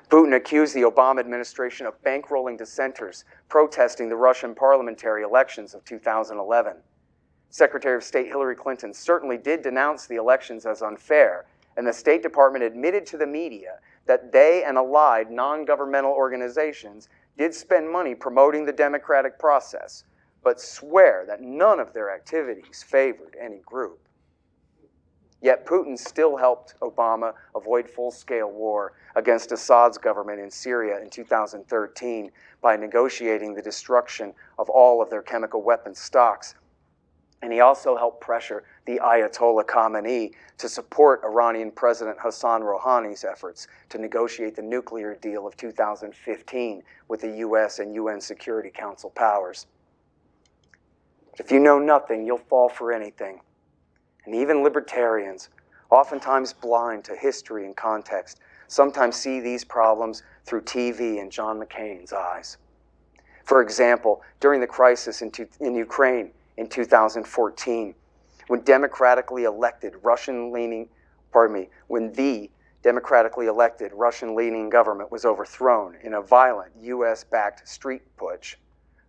Putin accused the Obama administration of bankrolling dissenters protesting the Russian parliamentary elections of 2011. Secretary of State Hillary Clinton certainly did denounce the elections as unfair, and the State Department admitted to the media that they and allied non-governmental organizations did spend money promoting the democratic process, but swear that none of their activities favored any group. Yet Putin still helped Obama avoid full-scale war against Assad's government in Syria in 2013 by negotiating the destruction of all of their chemical weapons stocks. And he also helped pressure the Ayatollah Khamenei to support Iranian President Hassan Rouhani's efforts to negotiate the nuclear deal of 2015 with the U.S. and UN Security Council powers. If you know nothing, you'll fall for anything. And even libertarians, oftentimes blind to history and context, sometimes see these problems through TV and John McCain's eyes. For example, during the crisis in Ukraine in 2014, when the democratically elected Russian-leaning government was overthrown in a violent U.S.-backed street putsch,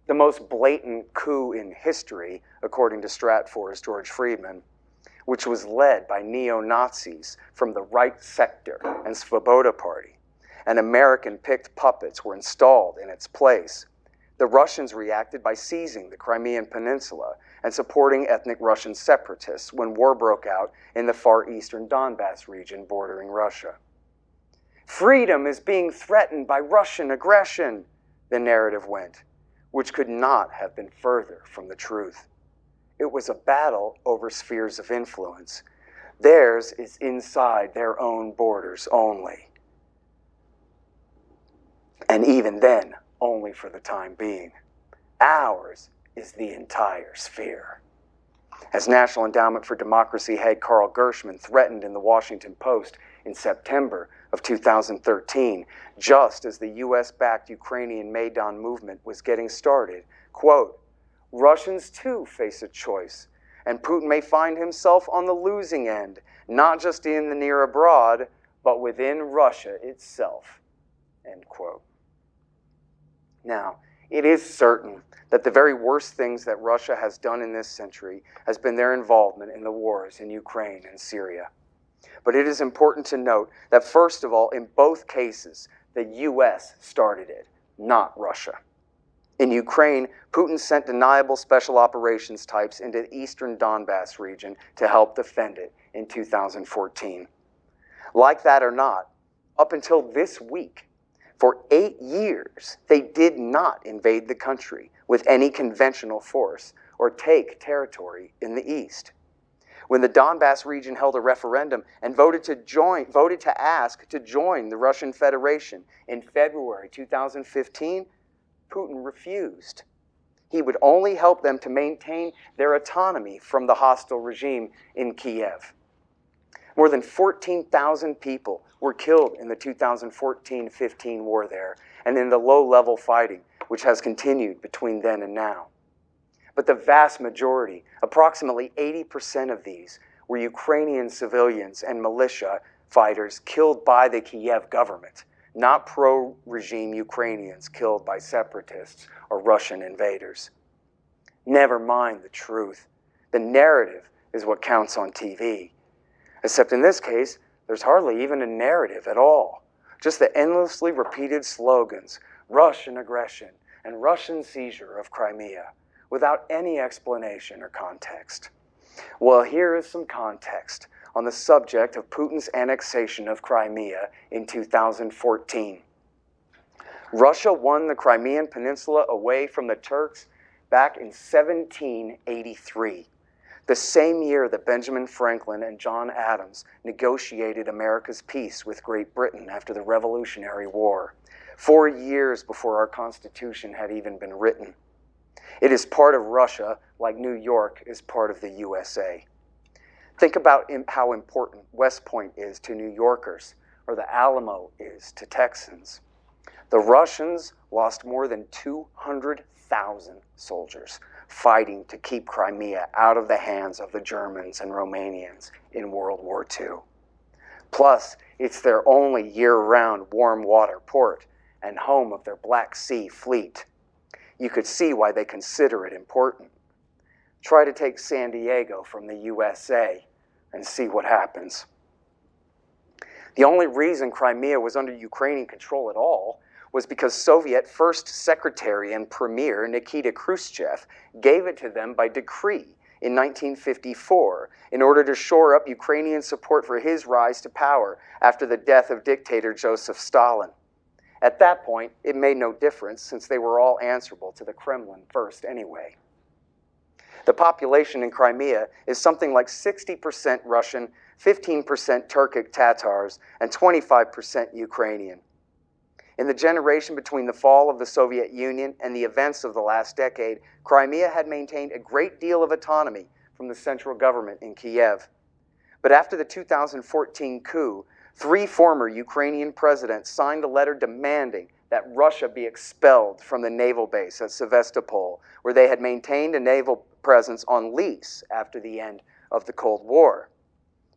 the most blatant coup in history, according to Stratfor's George Friedman, which was led by neo-Nazis from the Right Sector and Svoboda Party, and American-picked puppets were installed in its place. The Russians reacted by seizing the Crimean Peninsula and supporting ethnic Russian separatists when war broke out in the far eastern Donbass region bordering Russia. Freedom is being threatened by Russian aggression, the narrative went, which could not have been further from the truth. It was a battle over spheres of influence. Theirs is inside their own borders only. And even then, only for the time being. Ours is the entire sphere. As National Endowment for Democracy head Carl Gershman threatened in the Washington Post in September of 2013, just as the US-backed Ukrainian Maidan movement was getting started, quote, Russians too face a choice, and Putin may find himself on the losing end, not just in the near abroad, but within Russia itself, end quote. Now, it is certain that the very worst things that Russia has done in this century has been their involvement in the wars in Ukraine and Syria. But it is important to note that, first of all, in both cases, the US started it, not Russia. In Ukraine, Putin sent deniable special operations types into the eastern Donbass region to help defend it in 2014. Like that or not, up until this week, for 8 years, they did not invade the country with any conventional force or take territory in the east. When the Donbass region held a referendum and voted to ask to join the Russian Federation in February 2015, Putin refused. He would only help them to maintain their autonomy from the hostile regime in Kiev. More than 14,000 people were killed in the 2014-15 war there and in the low-level fighting, which has continued between then and now. But the vast majority, approximately 80% of these, were Ukrainian civilians and militia fighters killed by the Kiev government, not pro-regime Ukrainians killed by separatists or Russian invaders. Never mind the truth. The narrative is what counts on TV. Except in this case, there's hardly even a narrative at all. Just the endlessly repeated slogans, Russian aggression and Russian seizure of Crimea, without any explanation or context. Well, here is some context on the subject of Putin's annexation of Crimea in 2014. Russia won the Crimean Peninsula away from the Turks back in 1783. The same year that Benjamin Franklin and John Adams negotiated America's peace with Great Britain after the Revolutionary War, 4 years before our Constitution had even been written. It is part of Russia, like New York is part of the USA. Think about how important West Point is to New Yorkers, or the Alamo is to Texans. The Russians lost more than 200,000 soldiers fighting to keep Crimea out of the hands of the Germans and Romanians in World War II. Plus, it's their only year-round warm water port and home of their Black Sea fleet. You could see why they consider it important. Try to take San Diego from the USA and see what happens. The only reason Crimea was under Ukrainian control at all was because Soviet First Secretary and Premier Nikita Khrushchev gave it to them by decree in 1954 in order to shore up Ukrainian support for his rise to power after the death of dictator Joseph Stalin. At that point, it made no difference since they were all answerable to the Kremlin first anyway. The population in Crimea is something like 60% Russian, 15% Turkic Tatars, and 25% Ukrainian. In the generation between the fall of the Soviet Union and the events of the last decade, Crimea had maintained a great deal of autonomy from the central government in Kiev. But after the 2014 coup, 3 former Ukrainian presidents signed a letter demanding that Russia be expelled from the naval base at Sevastopol, where they had maintained a naval presence on lease after the end of the Cold War.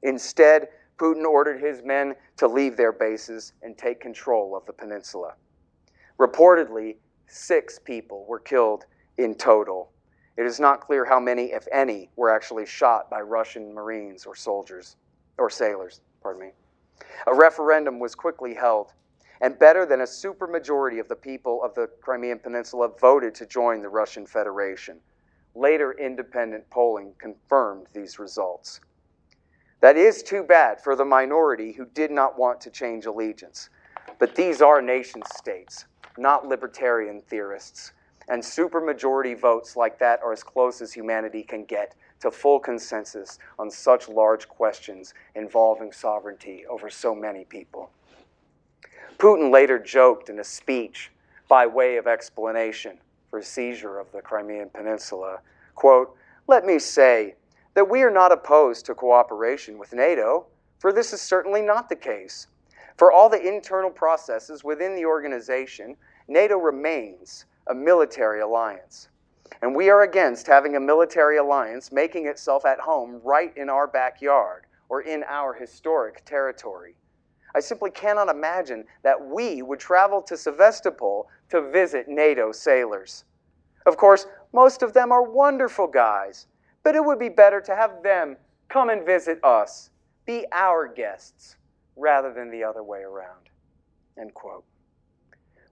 Instead, Putin ordered his men to leave their bases and take control of the peninsula. Reportedly, 6 people were killed in total. It is not clear how many, if any, were actually shot by Russian Marines or soldiers, or sailors. A referendum was quickly held, and better than a supermajority of the people of the Crimean Peninsula voted to join the Russian Federation. Later independent polling confirmed these results. That is too bad for the minority who did not want to change allegiance. But these are nation-states, not libertarian theorists, and supermajority votes like that are as close as humanity can get to full consensus on such large questions involving sovereignty over so many people. Putin later joked in a speech by way of explanation for seizure of the Crimean Peninsula, quote, "Let me say that we are not opposed to cooperation with NATO, for this is certainly not the case. For all the internal processes within the organization, NATO remains a military alliance. And we are against having a military alliance making itself at home right in our backyard or in our historic territory. I simply cannot imagine that we would travel to Sevastopol to visit NATO sailors. Of course, most of them are wonderful guys, but it would be better to have them come and visit us, be our guests, rather than the other way around." End quote.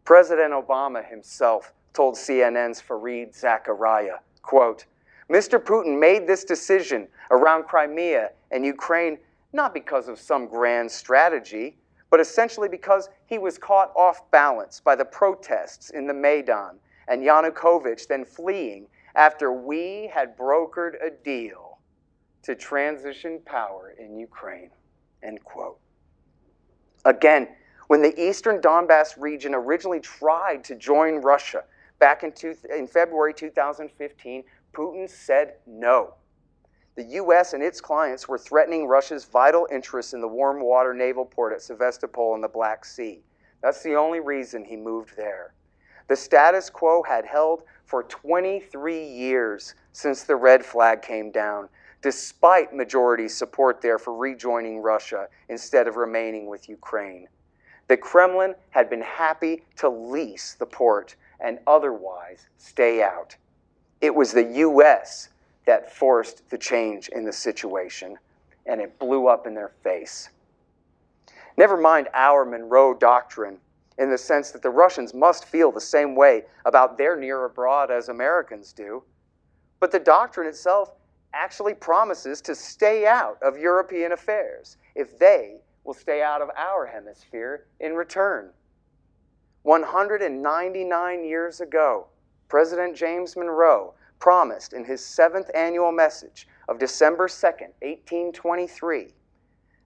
President Obama himself told CNN's Fareed Zakaria, quote, "Mr. Putin made this decision around Crimea and Ukraine not because of some grand strategy, but essentially because he was caught off balance by the protests in the Maidan and Yanukovych then fleeing after we had brokered a deal to transition power in Ukraine." End quote. Again, when the eastern Donbass region originally tried to join Russia back in February 2015, Putin said no. The U.S. and its clients were threatening Russia's vital interests in the warm water naval port at Sevastopol in the Black Sea. That's the only reason he moved there. The status quo had held for 23 years since the red flag came down, despite majority support there for rejoining Russia instead of remaining with Ukraine. The Kremlin had been happy to lease the port and otherwise stay out. It was the U.S. that forced the change in the situation, and it blew up in their face. Never mind our Monroe Doctrine, in the sense that the Russians must feel the same way about their near abroad as Americans do, but the doctrine itself actually promises to stay out of European affairs if they will stay out of our hemisphere in return. 199 years ago, President James Monroe promised in his 7th annual message of December 2, 1823,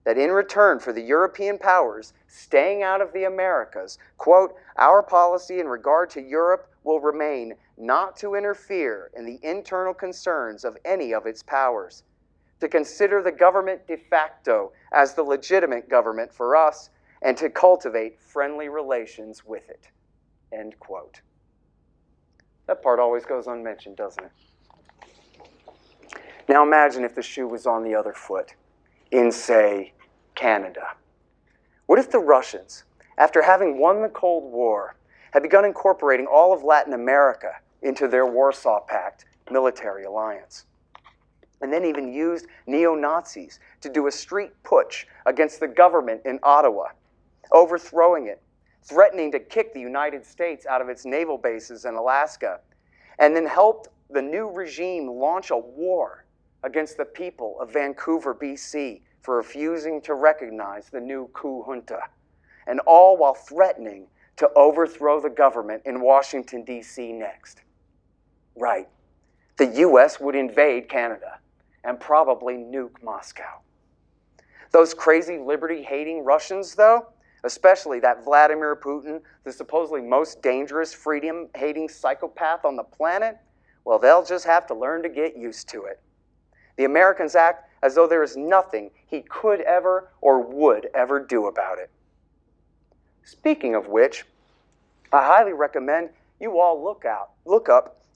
that in return for the European powers staying out of the Americas, quote, "Our policy in regard to Europe will remain not to interfere in the internal concerns of any of its powers, to consider the government de facto as the legitimate government for us, and to cultivate friendly relations with it." End quote. That part always goes unmentioned, doesn't it? Now imagine if the shoe was on the other foot in, say, Canada. What if the Russians, after having won the Cold War, had begun incorporating all of Latin America into their Warsaw Pact military alliance, and then even used neo-Nazis to do a street putsch against the government in Ottawa, overthrowing it, threatening to kick the United States out of its naval bases in Alaska, and then helped the new regime launch a war against the people of Vancouver, BC, for refusing to recognize the new coup junta, and all while threatening to overthrow the government in Washington, D.C. next. Right. The U.S. would invade Canada and probably nuke Moscow. Those crazy liberty-hating Russians, though, especially that Vladimir Putin, the supposedly most dangerous freedom-hating psychopath on the planet, well, they'll just have to learn to get used to it. The Americans act as though there is nothing he could ever or would ever do about it. Speaking of which, I highly recommend you all look up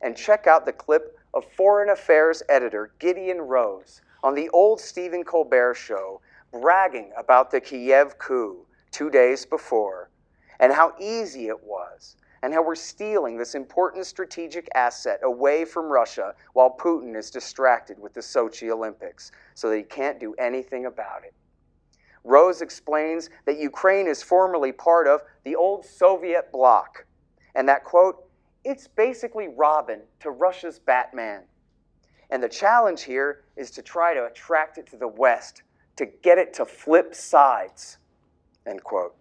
and check out the clip of Foreign Affairs editor Gideon Rose on the old Stephen Colbert show bragging about the Kiev coup 2 days before and how easy it was and how we're stealing this important strategic asset away from Russia while Putin is distracted with the Sochi Olympics so that he can't do anything about it. Rose explains that Ukraine is formerly part of the old Soviet bloc, and that, quote, it's basically Robin to Russia's Batman. And the challenge here is to try to attract it to the West, to get it to flip sides, end quote.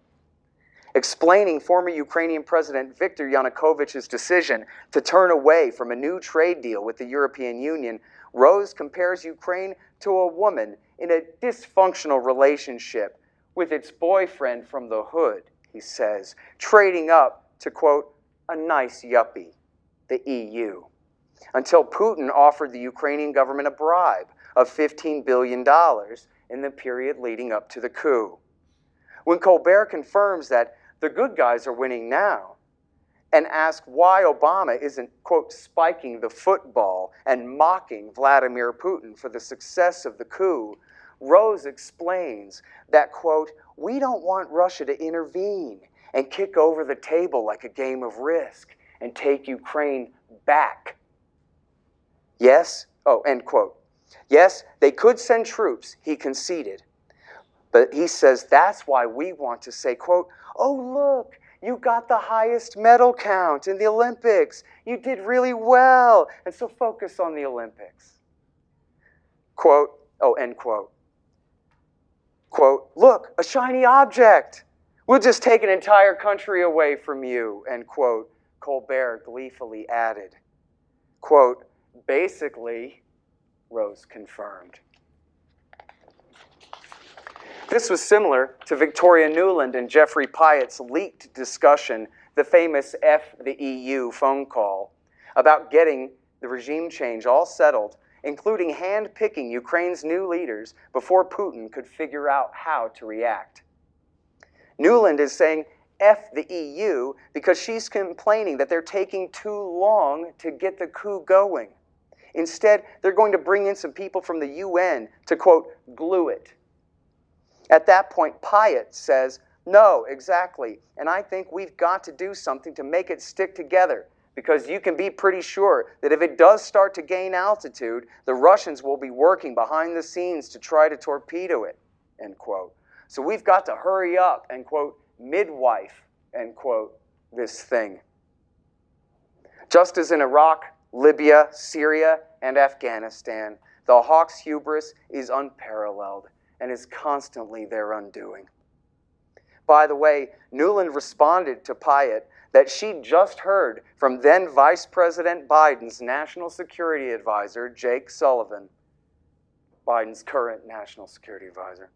Explaining former Ukrainian President Viktor Yanukovych's decision to turn away from a new trade deal with the European Union, Rose compares Ukraine to a woman in a dysfunctional relationship with its boyfriend from the hood, he says, trading up to, quote, a nice yuppie, the EU, until Putin offered the Ukrainian government a bribe of $15 billion in the period leading up to the coup. When Colbert confirms that the good guys are winning now and asks why Obama isn't, quote, spiking the football and mocking Vladimir Putin for the success of the coup, Rose explains that, quote, we don't want Russia to intervene and kick over the table like a game of risk and take Ukraine back. Yes, end quote. Yes, they could send troops, he conceded. But he says that's why we want to say, quote, oh, look, you got the highest medal count in the Olympics. You did really well, and so focus on the Olympics. Quote, end quote. Quote, look, a shiny object. We'll just take an entire country away from you, end quote, Colbert gleefully added. Quote, basically, Rose confirmed. This was similar to Victoria Nuland and Jeffrey Pyatt's leaked discussion, the famous F the EU phone call, about getting the regime change all settled, including hand-picking Ukraine's new leaders before Putin could figure out how to react. Nuland is saying F the EU because she's complaining that they're taking too long to get the coup going. Instead, they're going to bring in some people from the UN to, quote, glue it. At that point, Pyatt says, no, exactly, and I think we've got to do something to make it stick together, because you can be pretty sure that if it does start to gain altitude, the Russians will be working behind the scenes to try to torpedo it, end quote. So we've got to hurry up and, quote, midwife, end quote, this thing. Just as in Iraq, Libya, Syria, and Afghanistan, the hawk's hubris is unparalleled and is constantly their undoing. By the way, Nuland responded to Pyatt that she'd just heard from then Vice President Biden's National Security Advisor, Jake Sullivan, Biden's current National Security Advisor,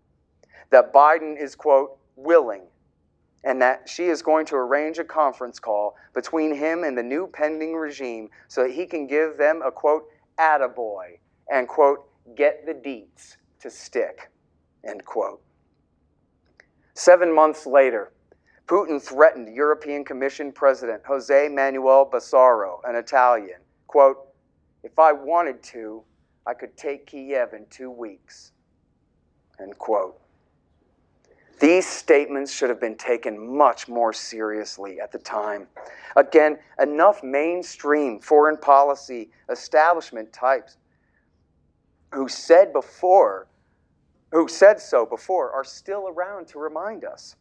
that Biden is, quote, willing, and that she is going to arrange a conference call between him and the new pending regime so that he can give them a, quote, attaboy, and, quote, get the deets to stick, end quote. 7 months later, Putin threatened European Commission President Jose Manuel Bassaro, an Italian, quote, if I wanted to, I could take Kiev in 2 weeks, end quote. These statements should have been taken much more seriously at the time. Again, enough mainstream foreign policy establishment types who said so before, are still around to remind us.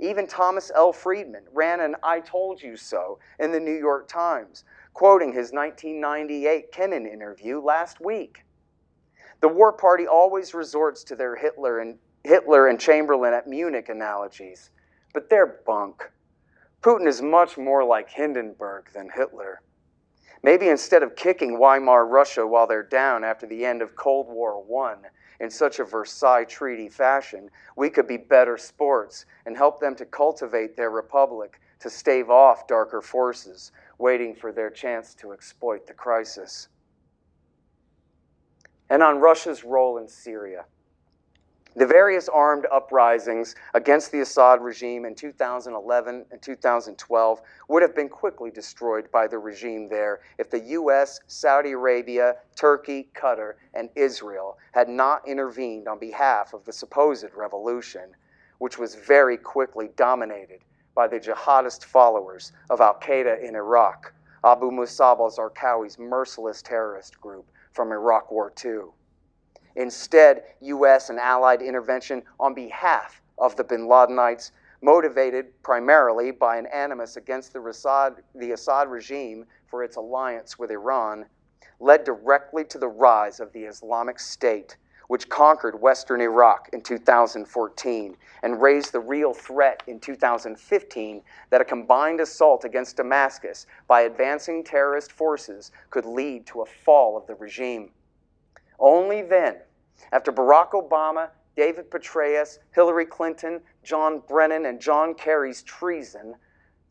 Even Thomas L. Friedman ran an I told you so in the New York Times, quoting his 1998 Kennan interview last week. The war party always resorts to their Hitler and Chamberlain at Munich analogies, but they're bunk. Putin is much more like Hindenburg than Hitler. Maybe instead of kicking Weimar Russia while they're down after the end of Cold War I in such a Versailles Treaty fashion, we could be better sports and help them to cultivate their republic to stave off darker forces waiting for their chance to exploit the crisis. And on Russia's role in Syria, the various armed uprisings against the Assad regime in 2011 and 2012 would have been quickly destroyed by the regime there if the US, Saudi Arabia, Turkey, Qatar, and Israel had not intervened on behalf of the supposed revolution, which was very quickly dominated by the jihadist followers of al-Qaeda in Iraq, Abu Musab al-Zarqawi's merciless terrorist group from Iraq War II. Instead, U.S. and allied intervention on behalf of the bin Ladenites, motivated primarily by an animus against the Assad regime for its alliance with Iran, led directly to the rise of the Islamic State, which conquered Western Iraq in 2014 and raised the real threat in 2015 that a combined assault against Damascus by advancing terrorist forces could lead to a fall of the regime. Only then, after Barack Obama, David Petraeus, Hillary Clinton, John Brennan, and John Kerry's treason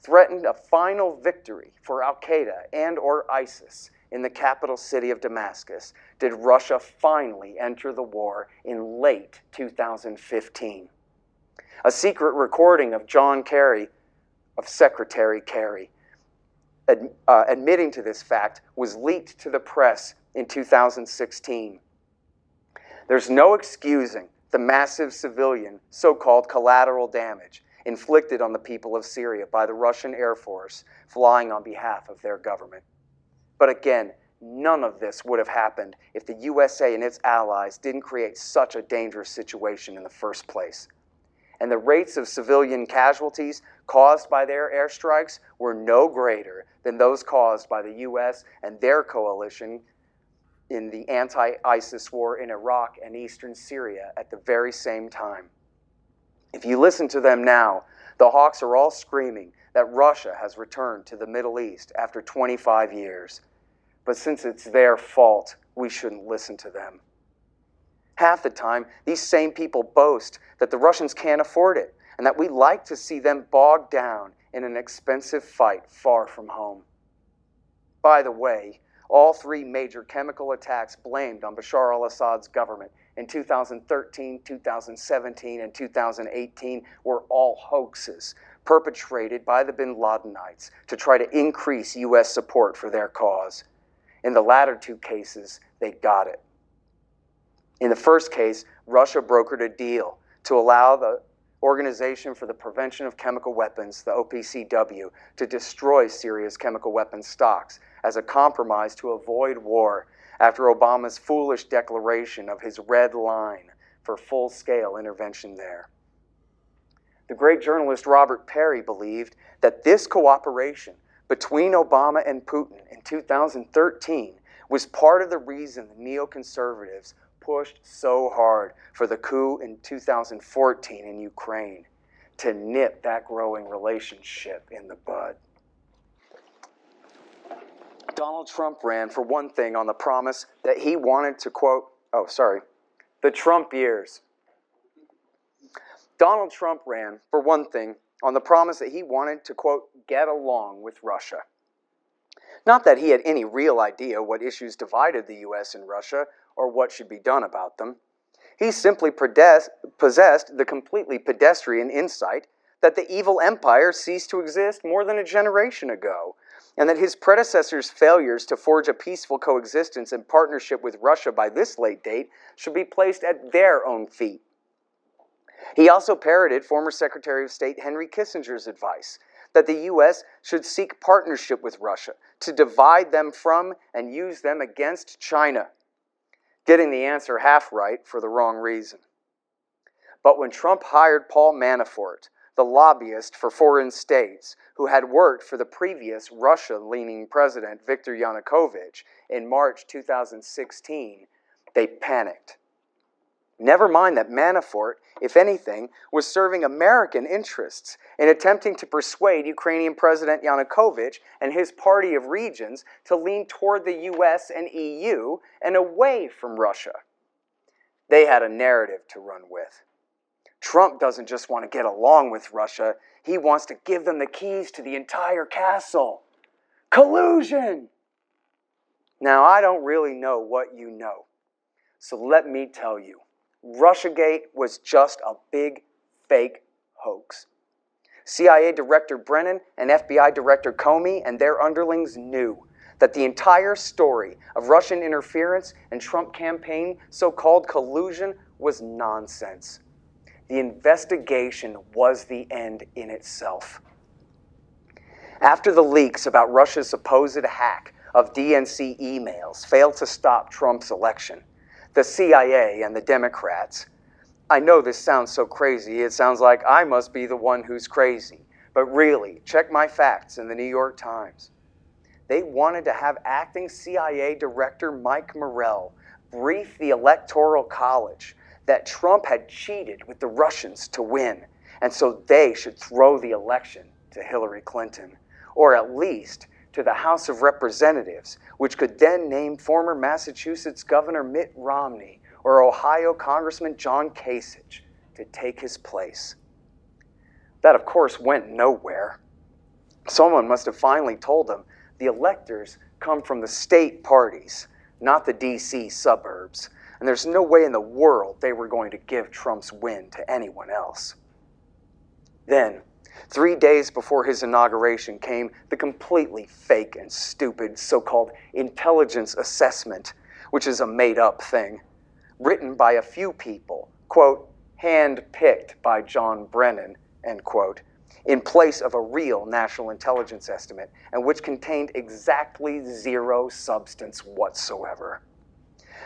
threatened a final victory for al-Qaeda and/or ISIS in the capital city of Damascus, did Russia finally enter the war in late 2015. A secret recording of Secretary Kerry, admitting to this fact was leaked to the press in 2016. There's no excusing the massive civilian so-called collateral damage inflicted on the people of Syria by the Russian Air Force flying on behalf of their government. But again, none of this would have happened if the USA and its allies didn't create such a dangerous situation in the first place. And the rates of civilian casualties caused by their airstrikes were no greater than those caused by the US and their coalition in the anti-ISIS war in Iraq and eastern Syria at the very same time. If you listen to them now, the hawks are all screaming that Russia has returned to the Middle East after 25 years. But since it's their fault, we shouldn't listen to them. Half the time, these same people boast that the Russians can't afford it and that we like to see them bogged down in an expensive fight far from home. By the way, all three major chemical attacks blamed on Bashar al-Assad's government in 2013, 2017, and 2018 were all hoaxes perpetrated by the bin Ladenites to try to increase U.S. support for their cause. In the latter two cases, they got it. In the first case, Russia brokered a deal to allow the Organization for the Prevention of Chemical Weapons, the OPCW, to destroy Syria's chemical weapons stocks as a compromise to avoid war after Obama's foolish declaration of his red line for full-scale intervention there. The great journalist Robert Perry believed that this cooperation between Obama and Putin in 2013 was part of the reason the neoconservatives pushed so hard for the coup in 2014 in Ukraine, to nip that growing relationship in the bud. Donald Trump ran, for one thing, on the promise that he wanted to, quote, the Trump years. Donald Trump ran, for one thing, on the promise that he wanted to, quote, get along with Russia. Not that he had any real idea what issues divided the U.S. and Russia, or what should be done about them. He simply possessed the completely pedestrian insight that the evil empire ceased to exist more than a generation ago, and that his predecessors' failures to forge a peaceful coexistence and partnership with Russia by this late date should be placed at their own feet. He also parroted former Secretary of State Henry Kissinger's advice that the U.S. should seek partnership with Russia to divide them from and use them against China, getting the answer half right for the wrong reason. But when Trump hired Paul Manafort, the lobbyist for foreign states, who had worked for the previous Russia-leaning president Viktor Yanukovych in March 2016, they panicked. Never mind that Manafort, if anything, was serving American interests in attempting to persuade Ukrainian President Yanukovych and his party of regions to lean toward the US and EU and away from Russia. They had a narrative to run with. Trump doesn't just want to get along with Russia, he wants to give them the keys to the entire castle. Collusion! Now, I don't really know what you know, so let me tell you. Russiagate was just a big fake hoax. CIA Director Brennan and FBI Director Comey and their underlings knew that the entire story of Russian interference and Trump campaign so-called collusion was nonsense. The investigation was the end in itself. After the leaks about Russia's supposed hack of DNC emails failed to stop Trump's election, the CIA and the Democrats. I know this sounds so crazy, it sounds like I must be the one who's crazy. But really, check my facts in the New York Times. They wanted to have acting CIA Director Mike Morrell brief the Electoral College that Trump had cheated with the Russians to win, and so they should throw the election to Hillary Clinton, or at least to the House of Representatives, which could then name former Massachusetts Governor Mitt Romney or Ohio Congressman John Kasich to take his place. That, of course, went nowhere. Someone must have finally told them the electors come from the state parties, not the D.C. suburbs, and there's no way in the world they were going to give Trump's win to anyone else. Then, 3 days before his inauguration came the completely fake and stupid so-called intelligence assessment, which is a made-up thing, written by a few people, quote, hand-picked by John Brennan, end quote, in place of a real national intelligence estimate, and which contained exactly zero substance whatsoever.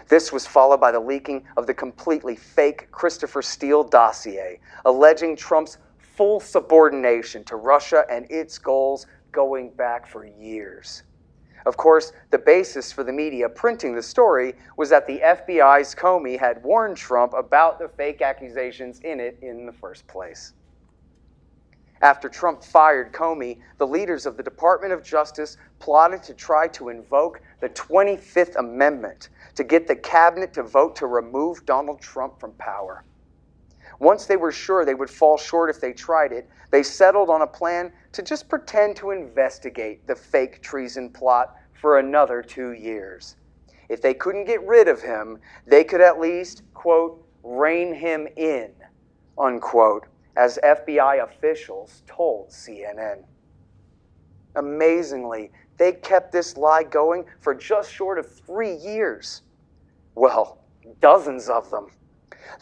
This was followed by the leaking of the completely fake Christopher Steele dossier, alleging Trump's full subordination to Russia and its goals going back for years. Of course, the basis for the media printing the story was that the FBI's Comey had warned Trump about the fake accusations in it in the first place. After Trump fired Comey, the leaders of the Department of Justice plotted to try to invoke the 25th Amendment to get the cabinet to vote to remove Donald Trump from power. Once they were sure they would fall short if they tried it, they settled on a plan to just pretend to investigate the fake treason plot for another 2 years. If they couldn't get rid of him, they could at least, quote, rein him in, unquote, as FBI officials told CNN. Amazingly, they kept this lie going for just short of 3 years. Well, dozens of them.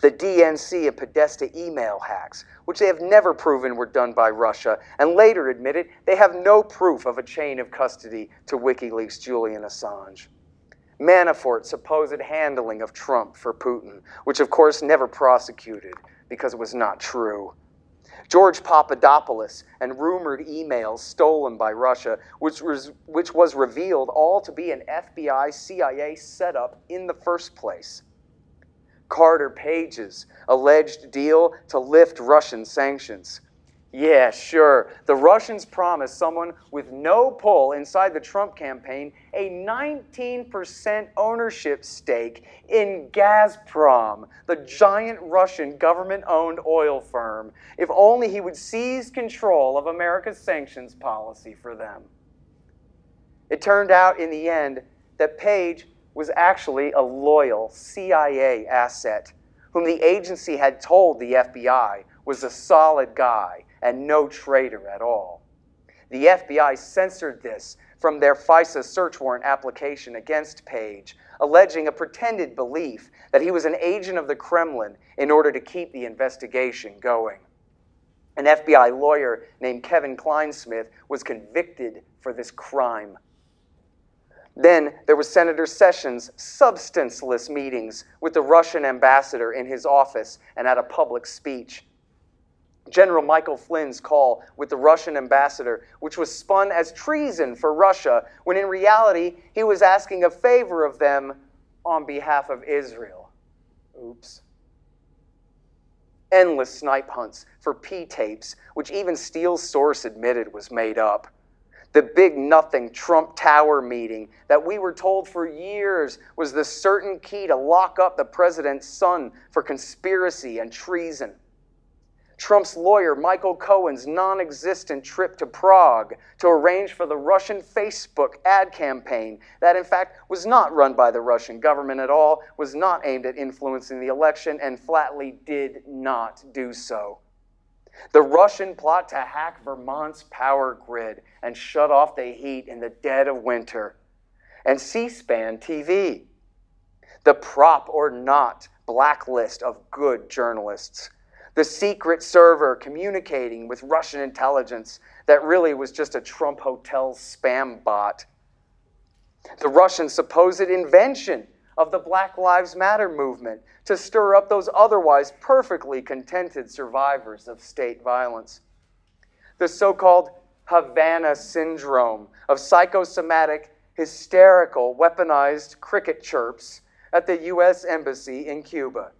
The DNC and Podesta email hacks, which they have never proven were done by Russia, and later admitted they have no proof of a chain of custody to WikiLeaks' Julian Assange. Manafort's supposed handling of Trump for Putin, which of course never prosecuted because it was not true. George Papadopoulos and rumored emails stolen by Russia, which was revealed all to be an FBI-CIA setup in the first place. Carter Page's alleged deal to lift Russian sanctions. Yeah, sure, the Russians promised someone with no pull inside the Trump campaign a 19% ownership stake in Gazprom, the giant Russian government-owned oil firm, if only he would seize control of America's sanctions policy for them. It turned out in the end that Page was actually a loyal CIA asset, whom the agency had told the FBI was a solid guy and no traitor at all. The FBI censored this from their FISA search warrant application against Page, alleging a pretended belief that he was an agent of the Kremlin in order to keep the investigation going. An FBI lawyer named Kevin Kleinsmith was convicted for this crime. Then there was Senator Sessions' substanceless meetings with the Russian ambassador in his office and at a public speech. General Michael Flynn's call with the Russian ambassador, which was spun as treason for Russia, when in reality he was asking a favor of them on behalf of Israel. Oops. Endless snipe hunts for P-tapes, which even Steele's source admitted was made up. The big nothing Trump Tower meeting that we were told for years was the certain key to lock up the president's son for conspiracy and treason. Trump's lawyer Michael Cohen's non-existent trip to Prague to arrange for the Russian Facebook ad campaign that in fact was not run by the Russian government at all, was not aimed at influencing the election, and flatly did not do so. The Russian plot to hack Vermont's power grid and shut off the heat in the dead of winter. And C-SPAN TV. The prop or not blacklist of good journalists. The secret server communicating with Russian intelligence that really was just a Trump Hotel spam bot. The Russian supposed invention of the Black Lives Matter movement to stir up those otherwise perfectly contented survivors of state violence. The so-called Havana syndrome of psychosomatic, hysterical, weaponized cricket chirps at the U.S. Embassy in Cuba.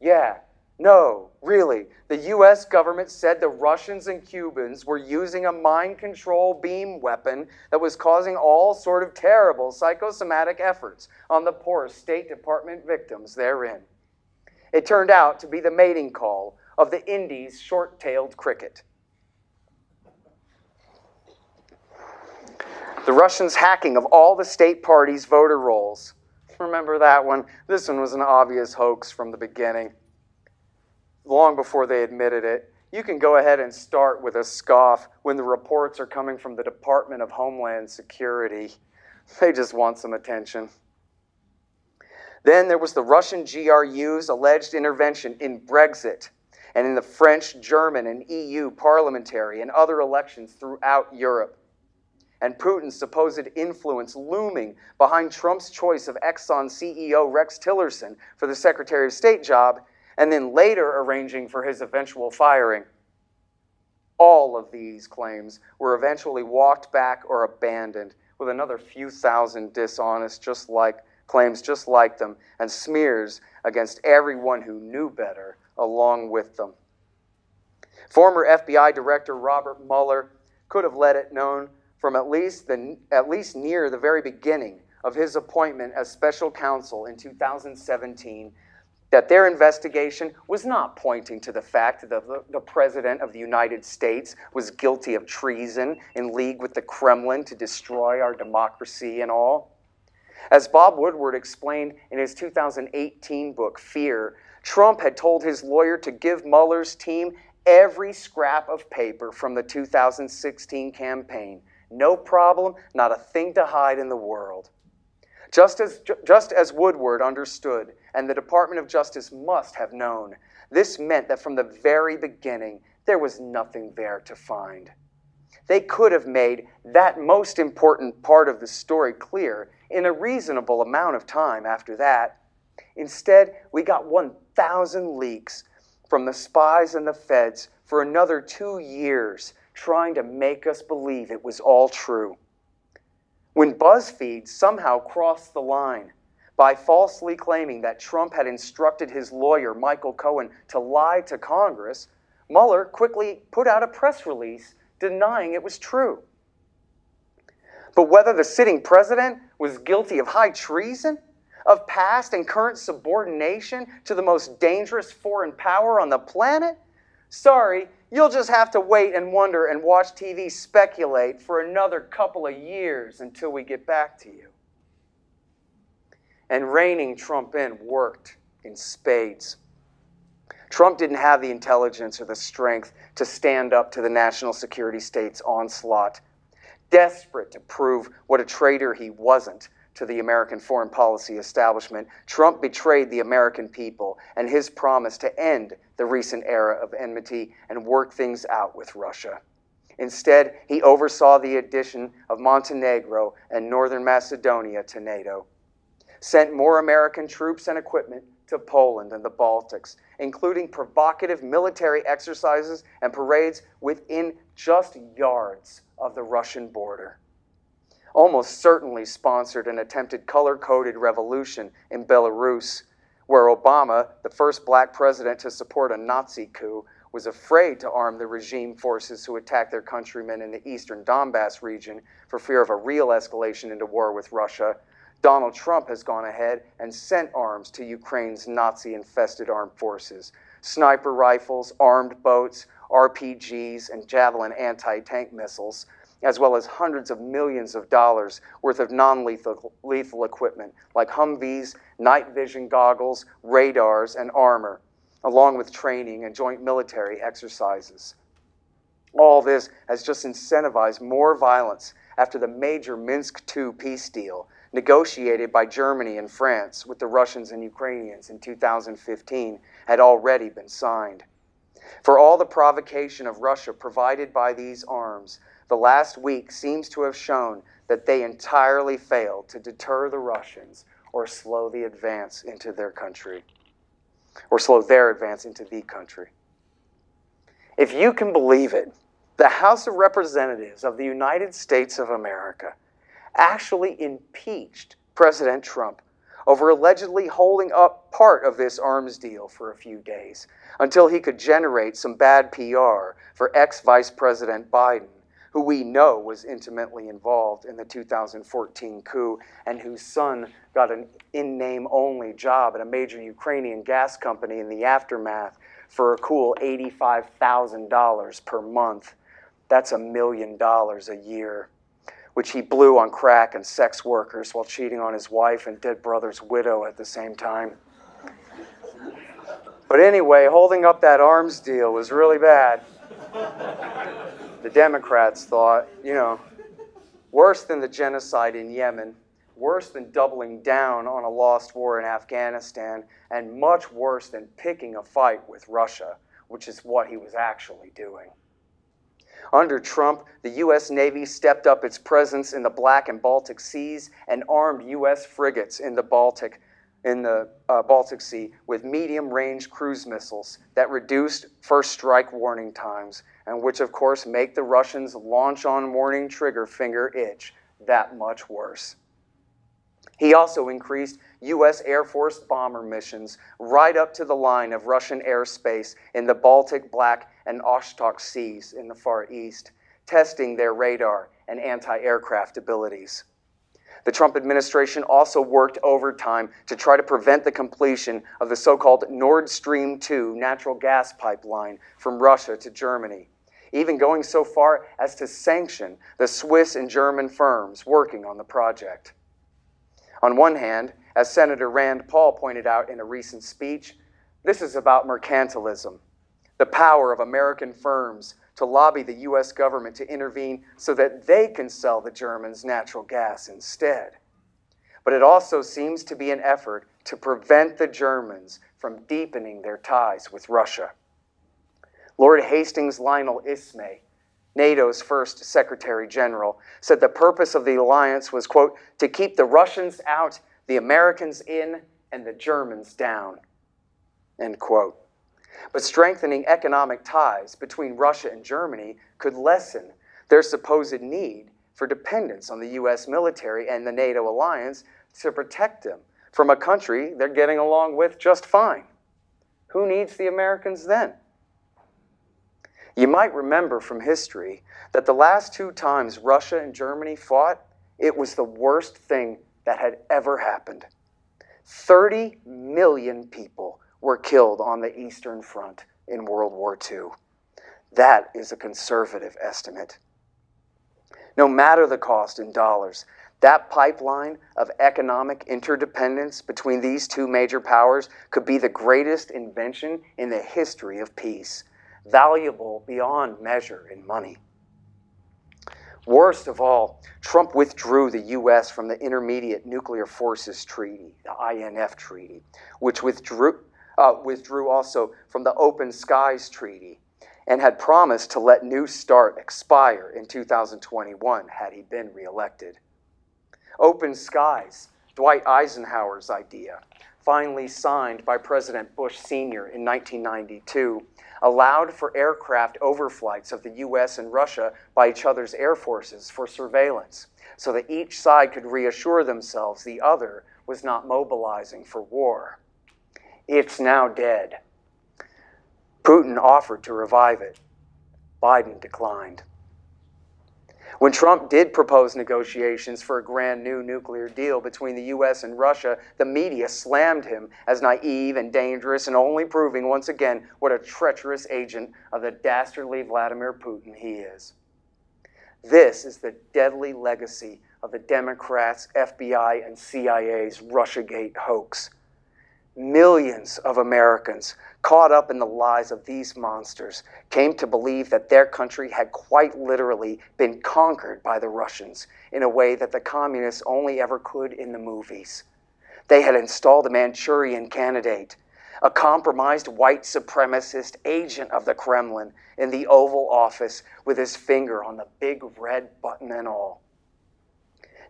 Yeah, no, really, the U.S. government said the Russians and Cubans were using a mind control beam weapon that was causing all sort of terrible psychosomatic efforts on the poor State Department victims therein. It turned out to be the mating call of the Indies' short-tailed cricket. The Russians' hacking of all the state parties' voter rolls. Remember that one? This one was an obvious hoax from the beginning. Long before they admitted it, you can go ahead and start with a scoff when the reports are coming from the Department of Homeland Security. They just want some attention. Then there was the Russian GRU's alleged intervention in Brexit and in the French, German, and EU parliamentary and other elections throughout Europe, and Putin's supposed influence looming behind Trump's choice of Exxon CEO Rex Tillerson for the Secretary of State job, and then later arranging for his eventual firing. All of these claims were eventually walked back or abandoned, with another few thousand dishonest claims just like them, and smears against everyone who knew better along with them. Former FBI Director Robert Mueller could have let it known from at least near the very beginning of his appointment as special counsel in 2017, that their investigation was not pointing to the fact that the President of the United States was guilty of treason in league with the Kremlin to destroy our democracy and all. As Bob Woodward explained in his 2018 book, Fear, Trump had told his lawyer to give Mueller's team every scrap of paper from the 2016 campaign. No problem, not a thing to hide in the world. Just as Woodward understood, and the Department of Justice must have known, this meant that from the very beginning, there was nothing there to find. They could have made that most important part of the story clear in a reasonable amount of time after that. Instead, we got 1,000 leaks from the spies and the feds for another 2 years, trying to make us believe it was all true. When BuzzFeed somehow crossed the line by falsely claiming that Trump had instructed his lawyer, Michael Cohen, to lie to Congress, Mueller quickly put out a press release denying it was true. But whether the sitting president was guilty of high treason, of past and current subordination to the most dangerous foreign power on the planet? Sorry, you'll just have to wait and wonder and watch TV speculate for another couple of years until we get back to you. And reining Trump in worked in spades. Trump didn't have the intelligence or the strength to stand up to the national security state's onslaught. Desperate to prove what a traitor he wasn't to the American foreign policy establishment, Trump betrayed the American people and his promise to end the recent era of enmity and work things out with Russia. Instead, he oversaw the addition of Montenegro and Northern Macedonia to NATO, sent more American troops and equipment to Poland and the Baltics, including provocative military exercises and parades within just yards of the Russian border. Almost certainly sponsored an attempted color-coded revolution in Belarus, where Obama, the first black president to support a Nazi coup, was afraid to arm the regime forces who attacked their countrymen in the eastern Donbass region for fear of a real escalation into war with Russia. Donald Trump has gone ahead and sent arms to Ukraine's Nazi-infested armed forces. Sniper rifles, armed boats, RPGs, and Javelin anti-tank missiles, as well as hundreds of millions of dollars worth of non-lethal equipment like Humvees, night vision goggles, radars, and armor, along with training and joint military exercises. All this has just incentivized more violence after the major Minsk II peace deal negotiated by Germany and France with the Russians and Ukrainians in 2015 had already been signed. For all the provocation of Russia provided by these arms, the last week seems to have shown that they entirely failed to deter the Russians or slow the advance into their country, or slow their advance into the country. If you can believe it, the House of Representatives of the United States of America actually impeached President Trump over allegedly holding up part of this arms deal for a few days until he could generate some bad PR for ex-Vice President Biden, who we know was intimately involved in the 2014 coup and whose son got an in-name-only job at a major Ukrainian gas company in the aftermath for a cool $85,000 per month. That's $1 million a year, which he blew on crack and sex workers while cheating on his wife and dead brother's widow at the same time. But anyway, holding up that arms deal was really bad. The Democrats thought, you know, worse than the genocide in Yemen, worse than doubling down on a lost war in Afghanistan, and much worse than picking a fight with Russia, which is what he was actually doing. Under Trump, the U.S. Navy stepped up its presence in the Black and Baltic Seas and armed U.S. frigates in the Baltic Sea with medium-range cruise missiles that reduced first strike warning times, and which, of course, make the Russians' launch-on warning trigger finger itch that much worse. He also increased U.S. Air Force bomber missions right up to the line of Russian airspace in the Baltic, Black, and Oshtok Seas in the Far East, testing their radar and anti-aircraft abilities. The Trump administration also worked overtime to try to prevent the completion of the so-called Nord Stream 2 natural gas pipeline from Russia to Germany, even going so far as to sanction the Swiss and German firms working on the project. On one hand, as Senator Rand Paul pointed out in a recent speech, this is about mercantilism, the power of American firms to lobby the U.S. government to intervene so that they can sell the Germans natural gas instead. But it also seems to be an effort to prevent the Germans from deepening their ties with Russia. Lord Hastings Lionel Ismay, NATO's first Secretary General, said the purpose of the alliance was, quote, to keep the Russians out, the Americans in, and the Germans down, end quote. But strengthening economic ties between Russia and Germany could lessen their supposed need for dependence on the U.S. military and the NATO alliance to protect them from a country they're getting along with just fine. Who needs the Americans then? You might remember from history that the last two times Russia and Germany fought, it was the worst thing that had ever happened. 30 million people were killed on the Eastern Front in World War II. That is a conservative estimate. No matter the cost in dollars, that pipeline of economic interdependence between these two major powers could be the greatest invention in the history of peace, valuable beyond measure in money. Worst of all, Trump withdrew the U.S. from the Intermediate Nuclear Forces Treaty, the INF Treaty, which withdrew also from the Open Skies Treaty and had promised to let New START expire in 2021 had he been reelected. Open Skies, Dwight Eisenhower's idea, finally signed by President Bush Sr. in 1992, allowed for aircraft overflights of the U.S. and Russia by each other's air forces for surveillance, so that each side could reassure themselves the other was not mobilizing for war. It's now dead. Putin offered to revive it. Biden declined. When Trump did propose negotiations for a grand new nuclear deal between the U.S. and Russia, the media slammed him as naive and dangerous and only proving once again what a treacherous agent of the dastardly Vladimir Putin he is. This is the deadly legacy of the Democrats, FBI, and CIA's Russiagate hoax. Millions of Americans caught up in the lies of these monsters came to believe that their country had quite literally been conquered by the Russians in a way that the communists only ever could in the movies. They had installed a Manchurian candidate, a compromised white supremacist agent of the Kremlin in the Oval Office with his finger on the big red button and all.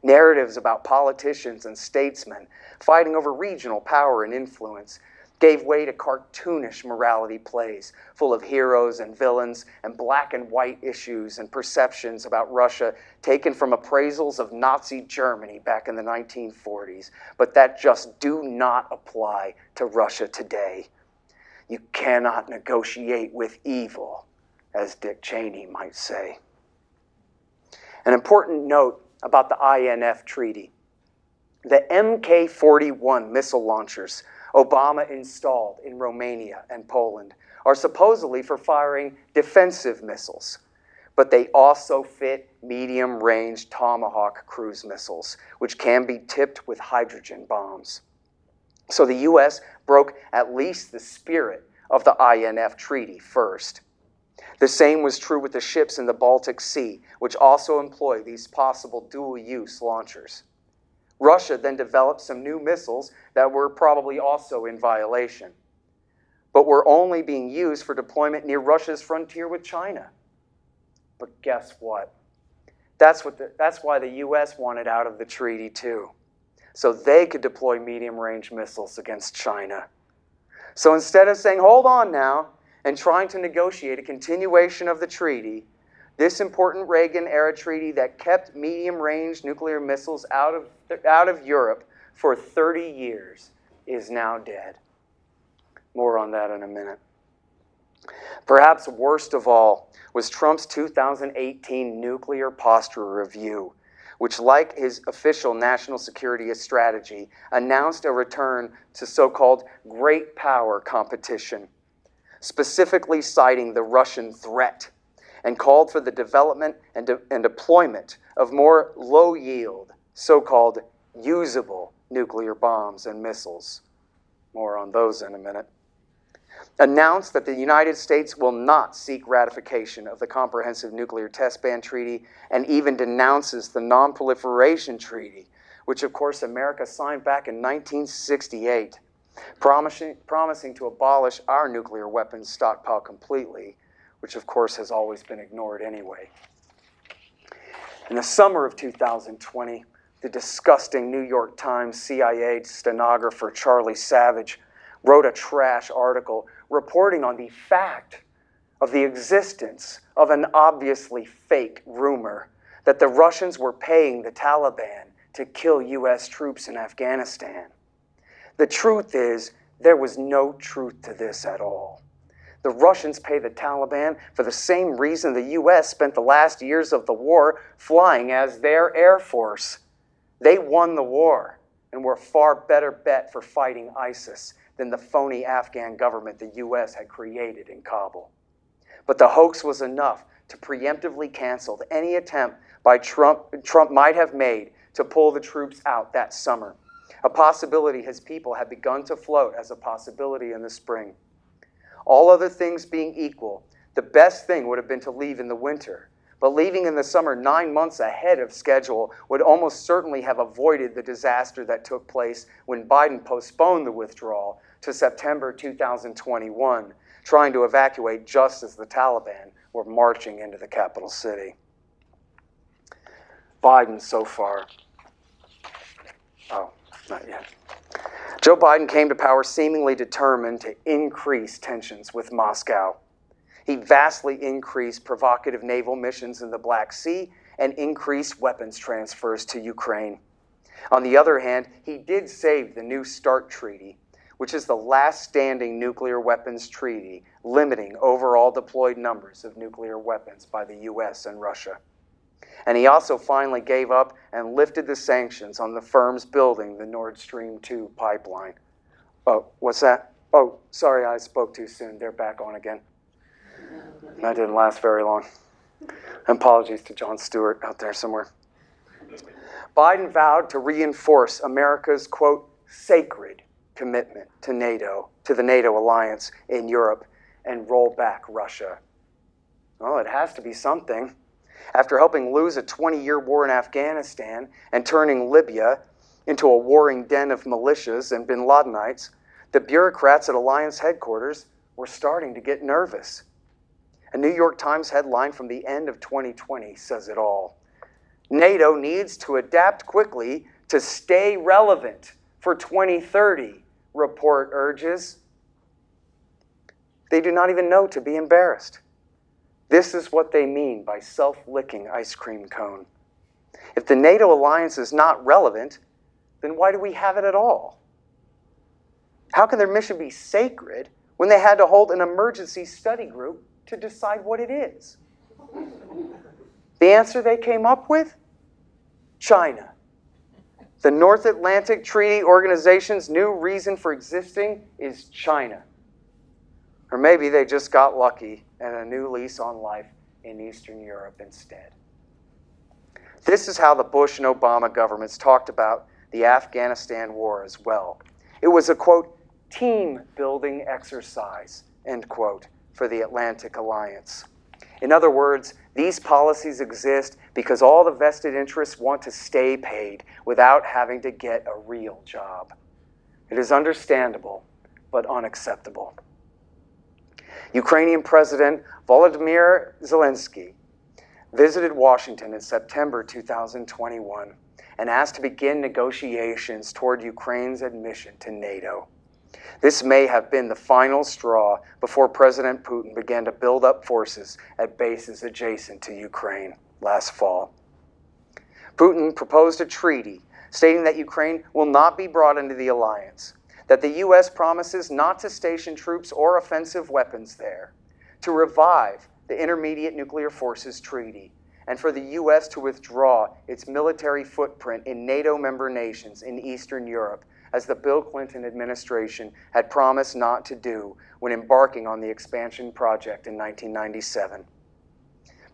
narratives about politicians and statesmen fighting over regional power and influence gave way to cartoonish morality plays full of heroes and villains and black and white issues and perceptions about Russia taken from appraisals of Nazi Germany back in the 1940s, but that just do not apply to Russia today. You cannot negotiate with evil, as Dick Cheney might say. An important note about the INF Treaty. The Mk-41 missile launchers Obama installed in Romania and Poland are supposedly for firing defensive missiles, but they also fit medium-range Tomahawk cruise missiles, which can be tipped with hydrogen bombs. So the U.S. broke at least the spirit of the INF Treaty first. The same was true with the ships in the Baltic Sea, which also employ these possible dual-use launchers. Russia then developed some new missiles that were probably also in violation, but were only being used for deployment near Russia's frontier with China. But guess what? That's why the U.S. wanted out of the treaty too, so they could deploy medium-range missiles against China. So instead of saying, hold on now, and trying to negotiate a continuation of the treaty, this important Reagan-era treaty that kept medium-range nuclear missiles out of Europe for 30 years is now dead. More on that in a minute. Perhaps worst of all was Trump's 2018 Nuclear Posture Review, which, like his official national security strategy, announced a return to so-called great power competition, specifically citing the Russian threat, and called for the development and deployment of more low-yield, so-called usable nuclear bombs and missiles. More on those in a minute. Announced that the United States will not seek ratification of the Comprehensive Nuclear Test Ban Treaty, and even denounces the Non-Proliferation Treaty, which of course America signed back in 1968. Promising to abolish our nuclear weapons stockpile completely, which of course has always been ignored anyway. In the summer of 2020, the disgusting New York Times CIA stenographer Charlie Savage wrote a trash article reporting on the fact of the existence of an obviously fake rumor that the Russians were paying the Taliban to kill U.S. troops in Afghanistan. The truth is, there was no truth to this at all. The Russians pay the Taliban for the same reason the U.S. spent the last years of the war flying as their air force. They won the war and were a far better bet for fighting ISIS than the phony Afghan government the U.S. had created in Kabul. But the hoax was enough to preemptively cancel any attempt by Trump might have made to pull the troops out that summer, a possibility his people had begun to float as a possibility in the spring. All other things being equal, the best thing would have been to leave in the winter, but leaving in the summer 9 months ahead of schedule would almost certainly have avoided the disaster that took place when Biden postponed the withdrawal to September 2021, trying to evacuate just as the Taliban were marching into the capital city. Biden so far. Oh. Not yet. Joe Biden came to power seemingly determined to increase tensions with Moscow. He vastly increased provocative naval missions in the Black Sea and increased weapons transfers to Ukraine. On the other hand, he did save the New START Treaty, which is the last standing nuclear weapons treaty limiting overall deployed numbers of nuclear weapons by the U.S. and Russia. And he also finally gave up and lifted the sanctions on the firms building the Nord Stream 2 pipeline. Oh, what's that? Oh, sorry, I spoke too soon. They're back on again. That didn't last very long. Apologies to Jon Stewart out there somewhere. Biden vowed to reinforce America's, quote, sacred commitment to NATO, to the NATO alliance in Europe, and roll back Russia. Well, it has to be something. After helping lose a 20-year war in Afghanistan and turning Libya into a warring den of militias and bin Ladenites, the bureaucrats at Alliance headquarters were starting to get nervous. A New York Times headline from the end of 2020 says it all. NATO needs to adapt quickly to stay relevant for 2030, report urges. They do not even know to be embarrassed. This is what they mean by self-licking ice cream cone. If the NATO alliance is not relevant, then why do we have it at all? How can their mission be sacred when they had to hold an emergency study group to decide what it is? The answer they came up with? China. The North Atlantic Treaty Organization's new reason for existing is China. Or maybe they just got lucky and a new lease on life in Eastern Europe instead. This is how the Bush and Obama governments talked about the Afghanistan war as well. It was a, quote, team-building exercise, end quote, for the Atlantic Alliance. In other words, these policies exist because all the vested interests want to stay paid without having to get a real job. It is understandable, but unacceptable. Ukrainian President Volodymyr Zelensky visited Washington in September 2021 and asked to begin negotiations toward Ukraine's admission to NATO. This may have been the final straw before President Putin began to build up forces at bases adjacent to Ukraine last fall. Putin proposed a treaty stating that Ukraine will not be brought into the alliance, that the U.S. promises not to station troops or offensive weapons there, to revive the Intermediate Nuclear Forces Treaty, and for the U.S. to withdraw its military footprint in NATO member nations in Eastern Europe, as the Bill Clinton administration had promised not to do when embarking on the expansion project in 1997.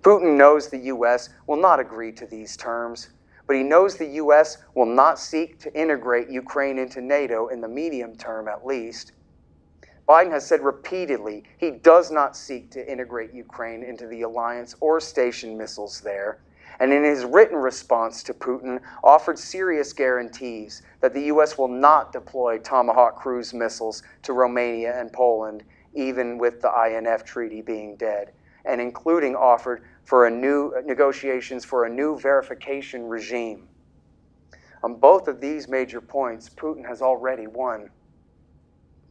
Putin knows the U.S. will not agree to these terms, but he knows the U.S. will not seek to integrate Ukraine into NATO in the medium term, at least. Biden has said repeatedly he does not seek to integrate Ukraine into the alliance or station missiles there, and in his written response to Putin, offered serious guarantees that the U.S. will not deploy Tomahawk cruise missiles to Romania and Poland, even with the INF treaty being dead, and including offered for a new negotiations for a new verification regime. On both of these major points, Putin has already won.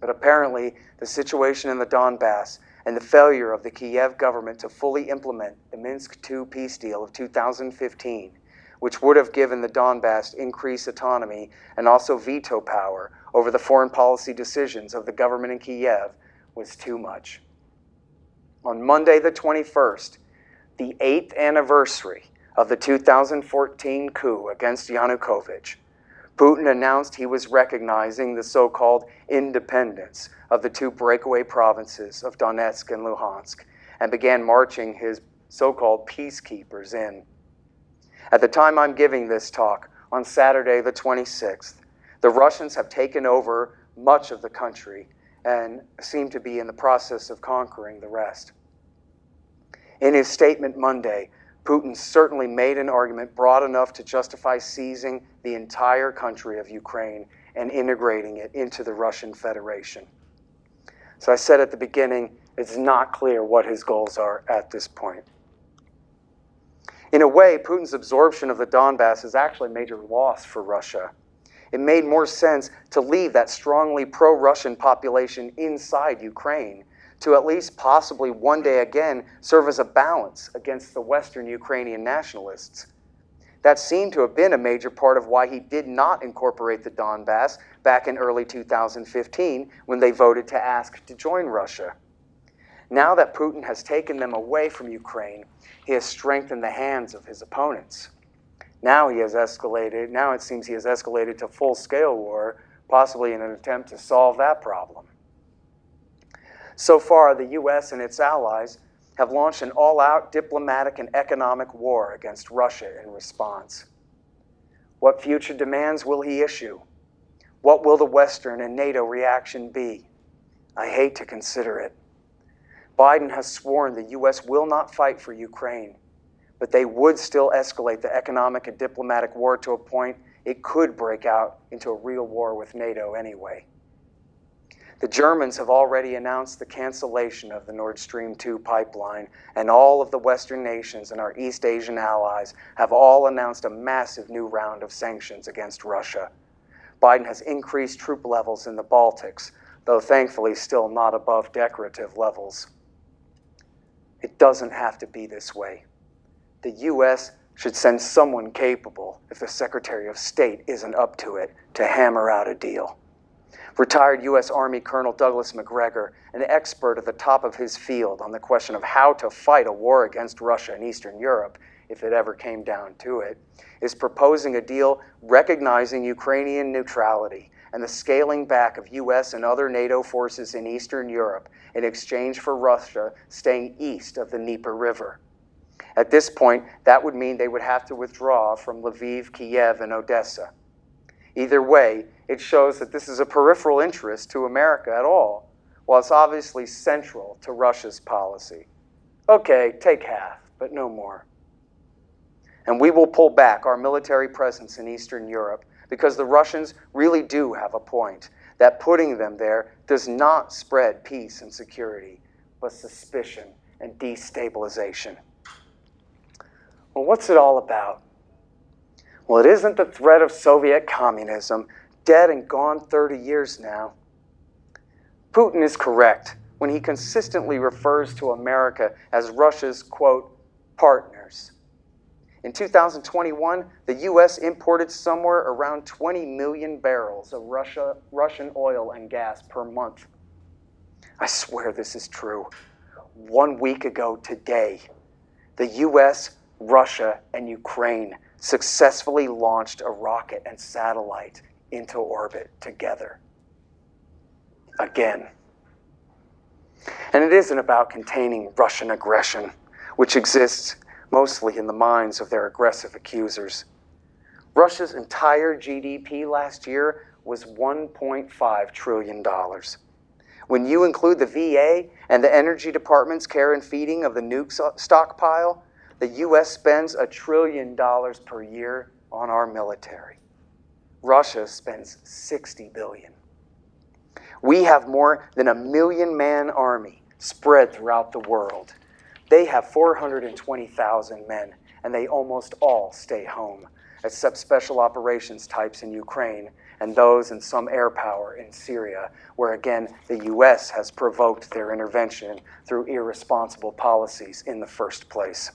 But apparently, the situation in the Donbass and the failure of the Kiev government to fully implement the Minsk II peace deal of 2015, which would have given the Donbass increased autonomy and also veto power over the foreign policy decisions of the government in Kiev, was too much. On Monday the 21st, the 8th anniversary of the 2014 coup against Yanukovych, Putin announced he was recognizing the so-called independence of the two breakaway provinces of Donetsk and Luhansk, and began marching his so-called peacekeepers in. At the time I'm giving this talk, on Saturday the 26th, the Russians have taken over much of the country and seem to be in the process of conquering the rest. In his statement Monday, Putin certainly made an argument broad enough to justify seizing the entire country of Ukraine and integrating it into the Russian Federation. So I said at the beginning, it's not clear what his goals are at this point. In a way, Putin's absorption of the Donbass is actually a major loss for Russia. It made more sense to leave that strongly pro-Russian population inside Ukraine to at least possibly one day again serve as a balance against the Western Ukrainian nationalists. That seemed to have been a major part of why he did not incorporate the Donbass back in early 2015 when they voted to ask to join Russia. Now that Putin has taken them away from Ukraine, he has strengthened the hands of his opponents. Now it seems he has escalated to full-scale war, possibly in an attempt to solve that problem. So far, the U.S. and its allies have launched an all-out diplomatic and economic war against Russia in response. What future demands will he issue? What will the Western and NATO reaction be? I hate to consider it. Biden has sworn the U.S. will not fight for Ukraine, but they would still escalate the economic and diplomatic war to a point it could break out into a real war with NATO anyway. The Germans have already announced the cancellation of the Nord Stream 2 pipeline, and all of the Western nations and our East Asian allies have all announced a massive new round of sanctions against Russia. Biden has increased troop levels in the Baltics, though thankfully still not above decorative levels. It doesn't have to be this way. The U.S. should send someone capable, if the Secretary of State isn't up to it, to hammer out a deal. Retired U.S. Army Colonel Douglas MacGregor, an expert at the top of his field on the question of how to fight a war against Russia in Eastern Europe, if it ever came down to it, is proposing a deal recognizing Ukrainian neutrality and the scaling back of U.S. and other NATO forces in Eastern Europe in exchange for Russia staying east of the Dnieper River. At this point, that would mean they would have to withdraw from Lviv, Kiev, and Odessa. Either way, it shows that this is a peripheral interest to America at all, while it's obviously central to Russia's policy. Okay, take half, but no more. And we will pull back our military presence in Eastern Europe because the Russians really do have a point that putting them there does not spread peace and security, but suspicion and destabilization. Well, what's it all about? Well, it isn't the threat of Soviet communism, dead and gone 30 years now. Putin is correct when he consistently refers to America as Russia's, quote, partners. In 2021, the U.S. imported somewhere around 20 million barrels of Russian oil and gas per month. I swear this is true. 1 week ago today, the U.S., Russia, and Ukraine successfully launched a rocket and satellite into orbit together. Again. And it isn't about containing Russian aggression, which exists mostly in the minds of their aggressive accusers. Russia's entire GDP last year was $1.5 trillion. When you include the VA and the Energy Department's care and feeding of the nuke stockpile, the U.S. spends $1 trillion per year on our military. Russia spends $60 billion. We have more than a million-man army spread throughout the world. They have 420,000 men, and they almost all stay home, except special operations types in Ukraine and those in some air power in Syria, where again, the U.S. has provoked their intervention through irresponsible policies in the first place.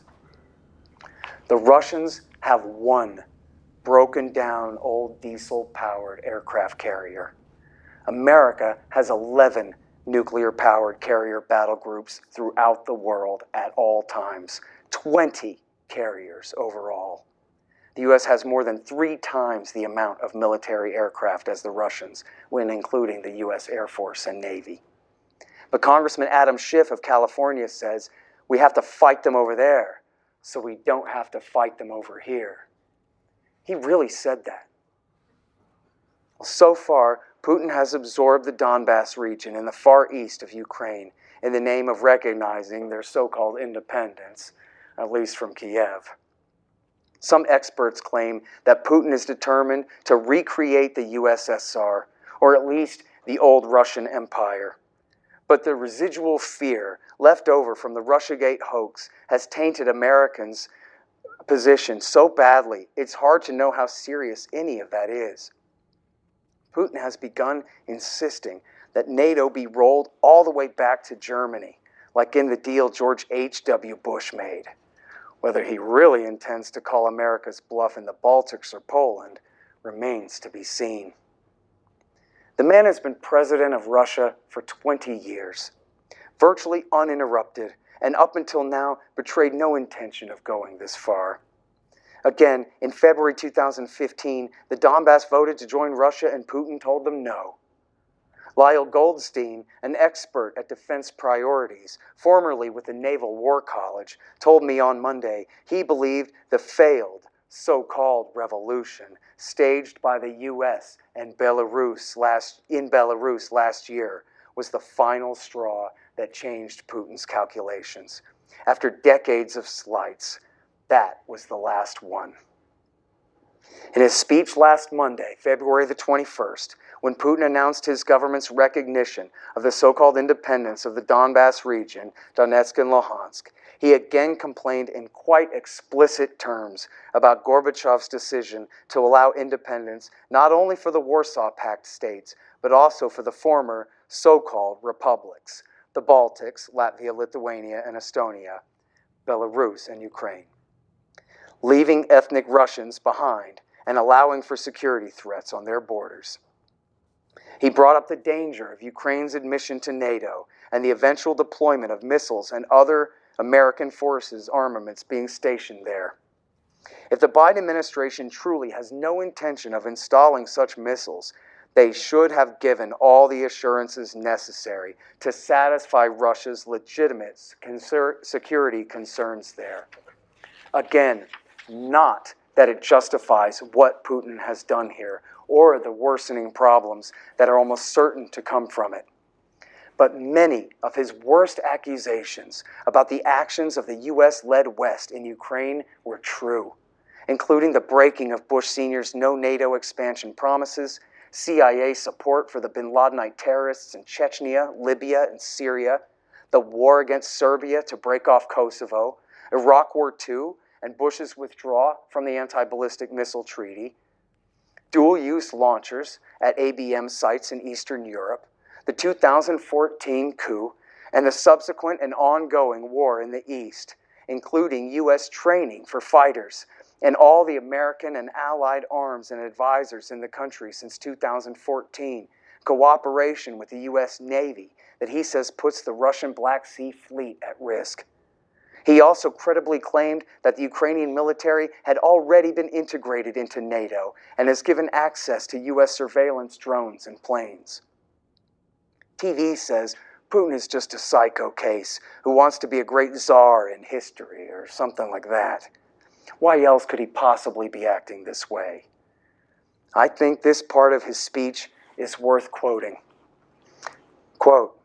The Russians have one broken down old diesel-powered aircraft carrier. America has 11 nuclear-powered carrier battle groups throughout the world at all times, 20 carriers overall. The U.S. has more than 3 times the amount of military aircraft as the Russians, when including the U.S. Air Force and Navy. But Congressman Adam Schiff of California says, we have to fight them over there, so we don't have to fight them over here. He really said that. Well, so far, Putin has absorbed the Donbass region in the far east of Ukraine in the name of recognizing their so-called independence, at least from Kiev. Some experts claim that Putin is determined to recreate the USSR, or at least the old Russian Empire. But the residual fear left over from the Russiagate hoax has tainted Americans' position so badly, it's hard to know how serious any of that is. Putin has begun insisting that NATO be rolled all the way back to Germany, like in the deal George H.W. Bush made. Whether he really intends to call America's bluff in the Baltics or Poland remains to be seen. The man has been president of Russia for 20 years, virtually uninterrupted, and up until now betrayed no intention of going this far. Again, in February 2015, the Donbass voted to join Russia and Putin told them no. Lyle Goldstein, an expert at defense priorities, formerly with the Naval War College, told me on Monday he believed the failed so-called revolution staged by the U.S. and Belarus last year was the final straw that changed Putin's calculations. After decades of slights, that was the last one. In his speech last Monday, February the 21st, when Putin announced his government's recognition of the so-called independence of the Donbass region, Donetsk and Luhansk, he again complained in quite explicit terms about Gorbachev's decision to allow independence not only for the Warsaw Pact states, but also for the former so-called republics, the Baltics, Latvia, Lithuania, and Estonia, Belarus, and Ukraine, leaving ethnic Russians behind and allowing for security threats on their borders. He brought up the danger of Ukraine's admission to NATO and the eventual deployment of missiles and other American forces armaments being stationed there. If the Biden administration truly has no intention of installing such missiles, they should have given all the assurances necessary to satisfy Russia's legitimate security concerns there. Again, not that it justifies what Putin has done here or the worsening problems that are almost certain to come from it. But many of his worst accusations about the actions of the U.S.-led West in Ukraine were true, including the breaking of Bush Sr.'s no-NATO expansion promises, CIA support for the bin Ladenite terrorists in Chechnya, Libya, and Syria, the war against Serbia to break off Kosovo, Iraq War II, and Bush's withdrawal from the anti-ballistic missile treaty, dual-use launchers at ABM sites in Eastern Europe, the 2014 coup, and the subsequent and ongoing war in the East, including U.S. training for fighters and all the American and allied arms and advisors in the country since 2014, cooperation with the U.S. Navy that he says puts the Russian Black Sea Fleet at risk. He also credibly claimed that the Ukrainian military had already been integrated into NATO and has given access to U.S. surveillance drones and planes. TV says Putin is just a psycho case who wants to be a great czar in history or something like that. Why else could he possibly be acting this way? I think this part of his speech is worth quoting. Quote,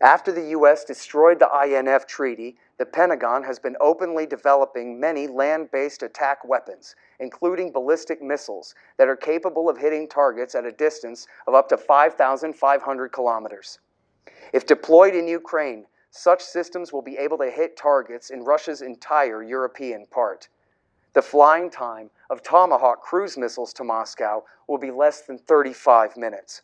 after the U.S. destroyed the INF Treaty, the Pentagon has been openly developing many land-based attack weapons, including ballistic missiles, that are capable of hitting targets at a distance of up to 5,500 kilometers. If deployed in Ukraine, such systems will be able to hit targets in Russia's entire European part. The flying time of Tomahawk cruise missiles to Moscow will be less than 35 minutes.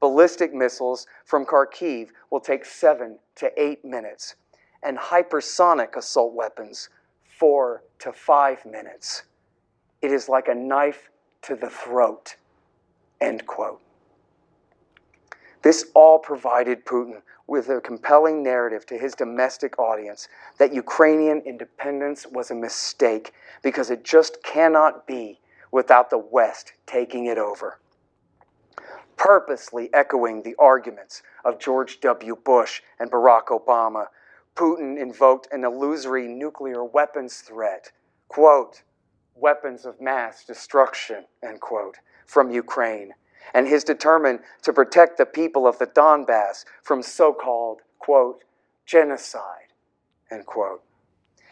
Ballistic missiles from Kharkiv will take 7 to 8 minutes, and hypersonic assault weapons, 4 to 5 minutes. It is like a knife to the throat, end quote. This all provided Putin with a compelling narrative to his domestic audience that Ukrainian independence was a mistake because it just cannot be without the West taking it over. Purposely echoing the arguments of George W. Bush and Barack Obama, Putin invoked an illusory nuclear weapons threat, quote, weapons of mass destruction, end quote, from Ukraine, and his determined to protect the people of the Donbass from so-called, quote, genocide, end quote.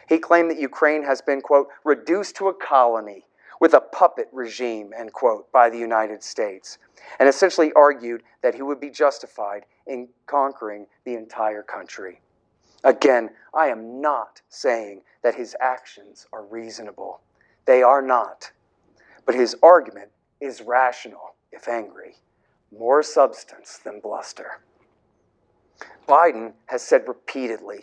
He claimed that Ukraine has been, quote, reduced to a colony with a puppet regime, end quote, by the United States, and essentially argued that he would be justified in conquering the entire country. Again, I am not saying that his actions are reasonable. They are not. But his argument is rational, if angry. More substance than bluster. Biden has said repeatedly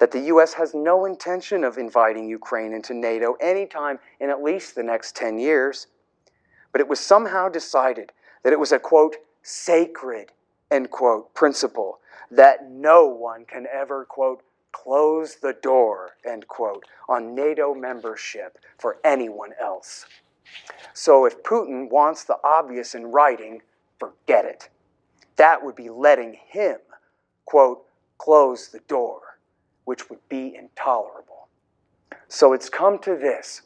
that the U.S. has no intention of inviting Ukraine into NATO anytime in at least the next 10 years. But it was somehow decided that it was a, quote, sacred, end quote, principle that no one can ever, quote, close the door, end quote, on NATO membership for anyone else. So if Putin wants the obvious in writing, forget it. That would be letting him, quote, close the door, which would be intolerable. So it's come to this.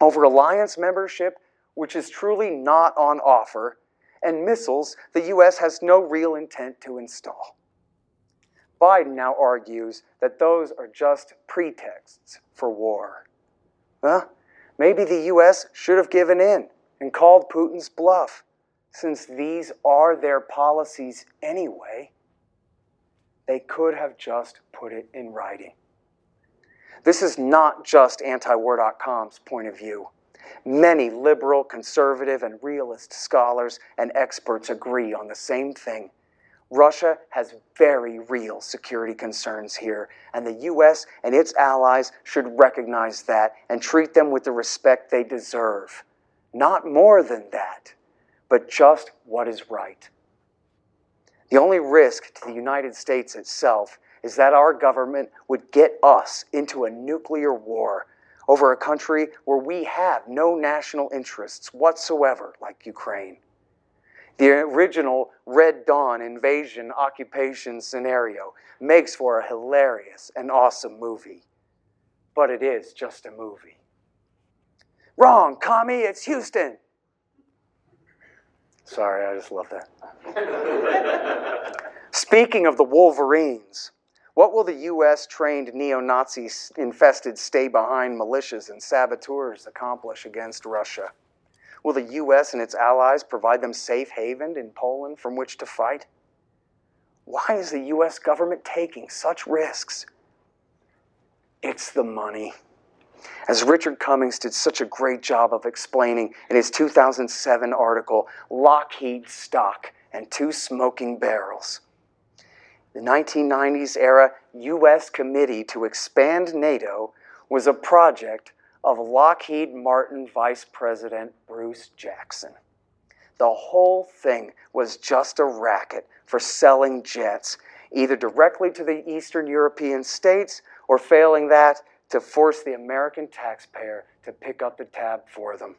Over alliance membership, which is truly not on offer, and missiles the U.S. has no real intent to install. Biden now argues that those are just pretexts for war. Well, maybe the U.S. should have given in and called Putin's bluff, since these are their policies anyway, they could have just put it in writing. This is not just antiwar.com's point of view. Many liberal, conservative, and realist scholars and experts agree on the same thing. Russia has very real security concerns here, and the U.S. and its allies should recognize that and treat them with the respect they deserve. Not more than that, but just what is right. The only risk to the United States itself is that our government would get us into a nuclear war over a country where we have no national interests whatsoever, like Ukraine. The original Red Dawn invasion occupation scenario makes for a hilarious and awesome movie. But it is just a movie. Wrong, commie, it's Houston! Sorry, I just love that. Speaking of the Wolverines, what will the U.S.-trained neo-Nazi-infested stay-behind militias and saboteurs accomplish against Russia? Will the U.S. and its allies provide them safe haven in Poland from which to fight? Why is the U.S. government taking such risks? It's the money. As Richard Cummings did such a great job of explaining in his 2007 article, Lockheed Stock and Two Smoking Barrels. The 1990s era U.S. Committee to Expand NATO was a project of Lockheed Martin Vice President Bruce Jackson. The whole thing was just a racket for selling jets, either directly to the Eastern European states or failing that, to force the American taxpayer to pick up the tab for them.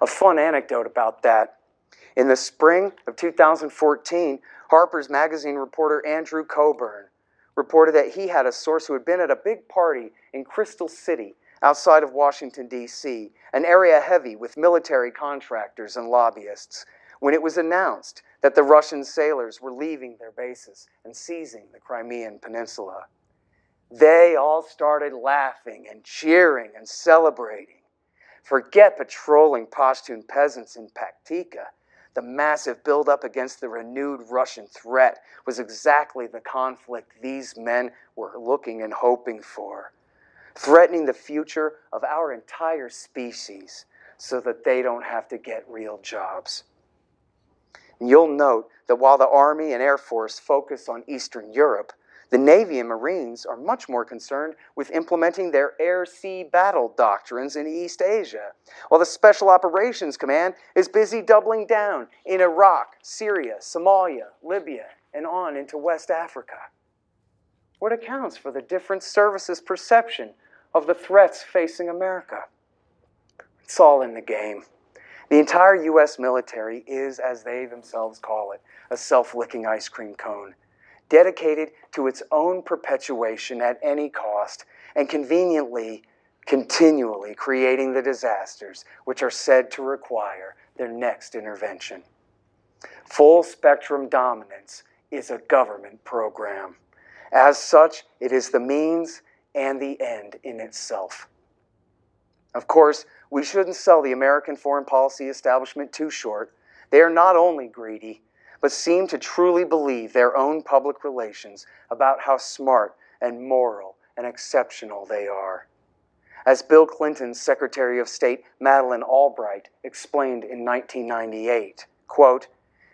A fun anecdote about that. In the spring of 2014, Harper's Magazine reporter Andrew Coburn reported that he had a source who had been at a big party in Crystal City, outside of Washington, D.C., an area heavy with military contractors and lobbyists, when it was announced that the Russian sailors were leaving their bases and seizing the Crimean Peninsula. They all started laughing and cheering and celebrating. Forget patrolling Pashtun peasants in Paktika. The massive buildup against the renewed Russian threat was exactly the conflict these men were looking and hoping for, threatening the future of our entire species so that they don't have to get real jobs. And you'll note that while the Army and Air Force focus on Eastern Europe, the Navy and Marines are much more concerned with implementing their air-sea battle doctrines in East Asia, while the Special Operations Command is busy doubling down in Iraq, Syria, Somalia, Libya, and on into West Africa. What accounts for the different services' perception of the threats facing America? It's all in the game. The entire U.S. military is, as they themselves call it, a self-licking ice cream cone, dedicated to its own perpetuation at any cost and conveniently, continually creating the disasters which are said to require their next intervention. Full-spectrum dominance is a government program. As such, it is the means and the end in itself. Of course, we shouldn't sell the American foreign policy establishment too short. They are not only greedy, but seem to truly believe their own public relations about how smart and moral and exceptional they are. As Bill Clinton's Secretary of State Madeleine Albright explained in 1998, quote,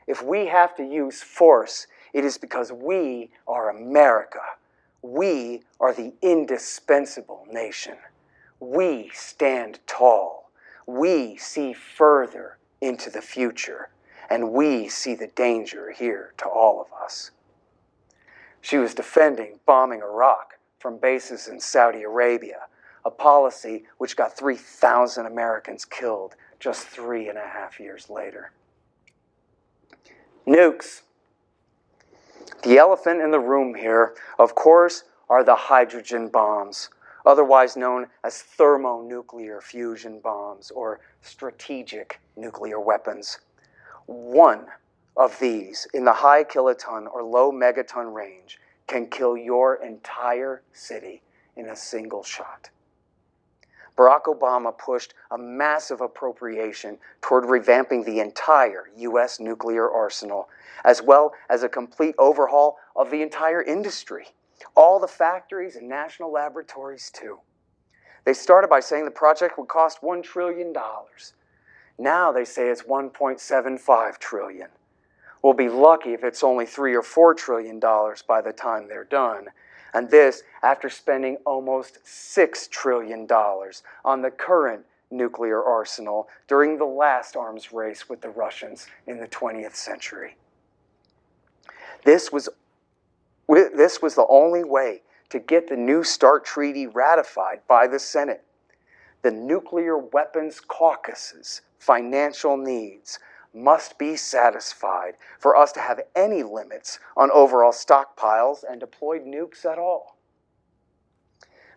"If we have to use force, it is because we are America. We are the indispensable nation. We stand tall. We see further into the future. And we see the danger here to all of us." She was defending bombing Iraq from bases in Saudi Arabia, a policy which got 3,000 Americans killed just 3.5 years later. Nukes. The elephant in the room here, of course, are the hydrogen bombs, otherwise known as thermonuclear fusion bombs or strategic nuclear weapons. One of these in the high kiloton or low megaton range can kill your entire city in a single shot. Barack Obama pushed a massive appropriation toward revamping the entire U.S. nuclear arsenal, as well as a complete overhaul of the entire industry, all the factories and national laboratories too. They started by saying the project would cost $1 trillion. Now they say it's $1.75 trillion. We'll be lucky if it's only $3 or $4 trillion by the time they're done. And this after spending almost $6 trillion on the current nuclear arsenal during the last arms race with the Russians in the 20th century. This was the only way to get the New START Treaty ratified by the Senate. The Nuclear Weapons Caucus's financial needs must be satisfied for us to have any limits on overall stockpiles and deployed nukes at all.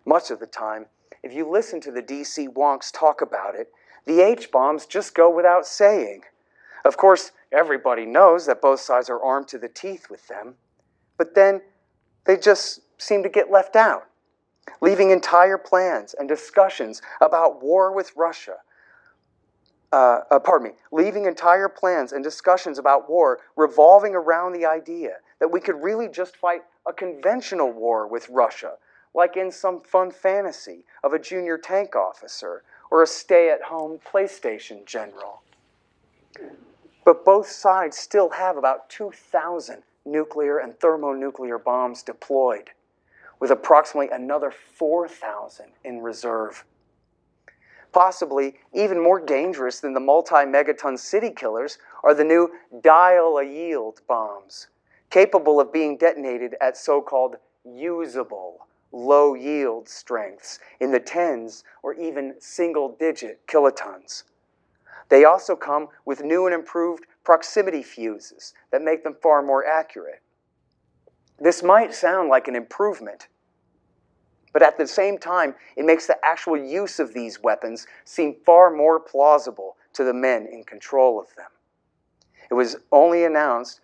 Much of the time, if you listen to the DC wonks talk about it, the H-bombs just go without saying. Of course, everybody knows that both sides are armed to the teeth with them, but then they just seem to get left out, leaving entire plans and discussions about war with Russia leaving entire plans and discussions about war revolving around the idea that we could really just fight a conventional war with Russia, like in some fun fantasy of a junior tank officer or a stay-at-home PlayStation general. But both sides still have about 2,000 nuclear and thermonuclear bombs deployed, with approximately another 4,000 in reserve. Possibly even more dangerous than the multi-megaton city killers are the new dial-a-yield bombs, capable of being detonated at so-called usable, low-yield strengths in the tens or even single-digit kilotons. They also come with new and improved proximity fuses that make them far more accurate. This might sound like an improvement, but at the same time, it makes the actual use of these weapons seem far more plausible to the men in control of them. It was only announced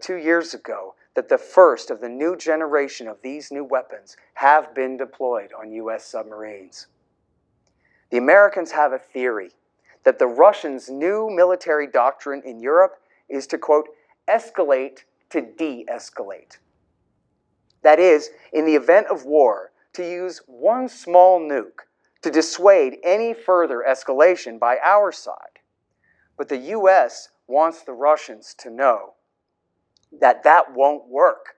2 years ago that the first of the new generation of these new weapons have been deployed on U.S. submarines. The Americans have a theory that the Russians' new military doctrine in Europe is to, quote, escalate to de-escalate. That is, in the event of war, to use one small nuke to dissuade any further escalation by our side. But the U.S. wants the Russians to know that that won't work.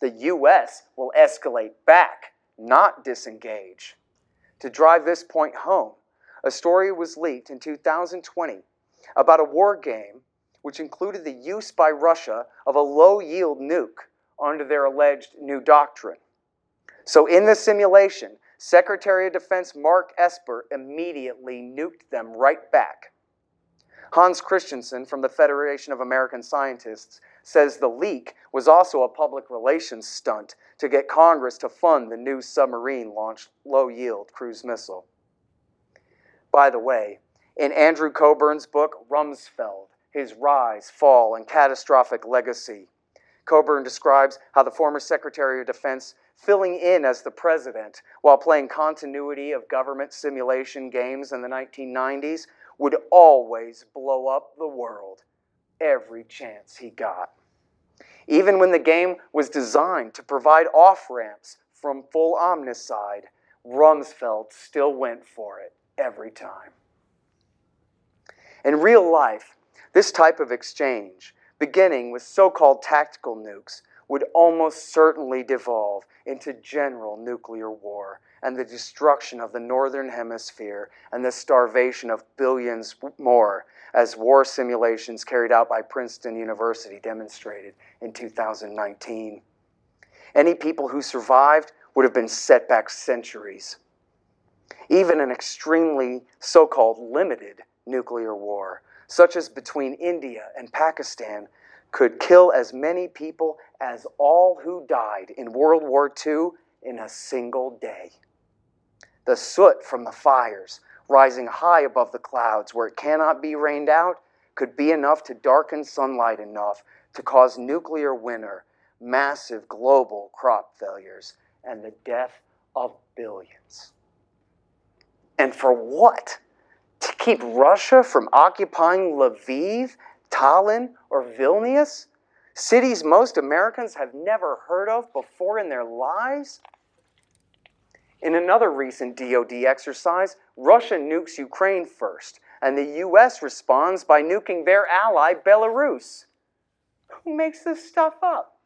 The U.S. will escalate back, not disengage. To drive this point home, a story was leaked in 2020 about a war game which included the use by Russia of a low-yield nuke under their alleged new doctrine. So in the simulation, Secretary of Defense Mark Esper immediately nuked them right back. Hans Christensen from the Federation of American Scientists says the leak was also a public relations stunt to get Congress to fund the new submarine-launched low-yield cruise missile. By the way, in Andrew Coburn's book, Rumsfeld, His Rise, Fall, and Catastrophic Legacy, Coburn describes how the former Secretary of Defense, filling in as the president while playing continuity of government simulation games in the 1990s, would always blow up the world every chance he got, even when the game was designed to provide off-ramps from full omnicide. Rumsfeld still went for it every time. In real life, this type of exchange, beginning with so-called tactical nukes, would almost certainly devolve into general nuclear war and the destruction of the Northern Hemisphere and the starvation of billions more, as war simulations carried out by Princeton University demonstrated in 2019. Any people who survived would have been set back centuries. Even an extremely so-called limited nuclear war, such as between India and Pakistan, could kill as many people as all who died in World War II in a single day. The soot from the fires, rising high above the clouds where it cannot be rained out, could be enough to darken sunlight enough to cause nuclear winter, massive global crop failures, and the death of billions. And for what? To keep Russia from occupying Lviv, Tallinn, or Vilnius? Cities most Americans have never heard of before in their lives? In another recent DoD exercise, Russia nukes Ukraine first, and the U.S. responds by nuking their ally, Belarus. Who makes this stuff up?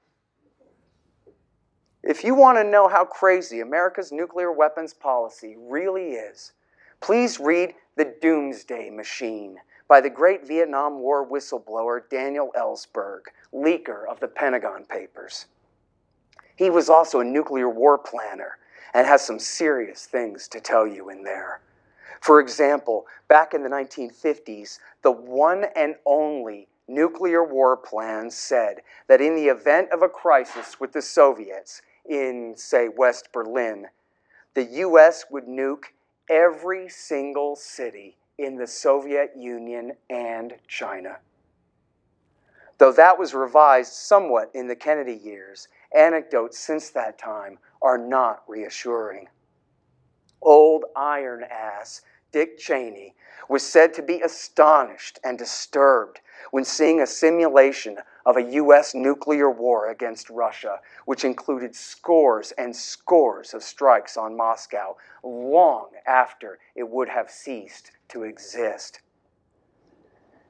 If you want to know how crazy America's nuclear weapons policy really is, please read The Doomsday Machine by the great Vietnam War whistleblower Daniel Ellsberg, leaker of the Pentagon Papers. He was also a nuclear war planner and has some serious things to tell you in there. For example, back in the 1950s, the one and only nuclear war plan said that in the event of a crisis with the Soviets in, say, West Berlin, the U.S. would nuke every single city in the Soviet Union and China. Though that was revised somewhat in the Kennedy years, anecdotes since that time are not reassuring. Old iron ass Dick Cheney was said to be astonished and disturbed when seeing a simulation of a U.S. nuclear war against Russia, which included scores and scores of strikes on Moscow long after it would have ceased to exist.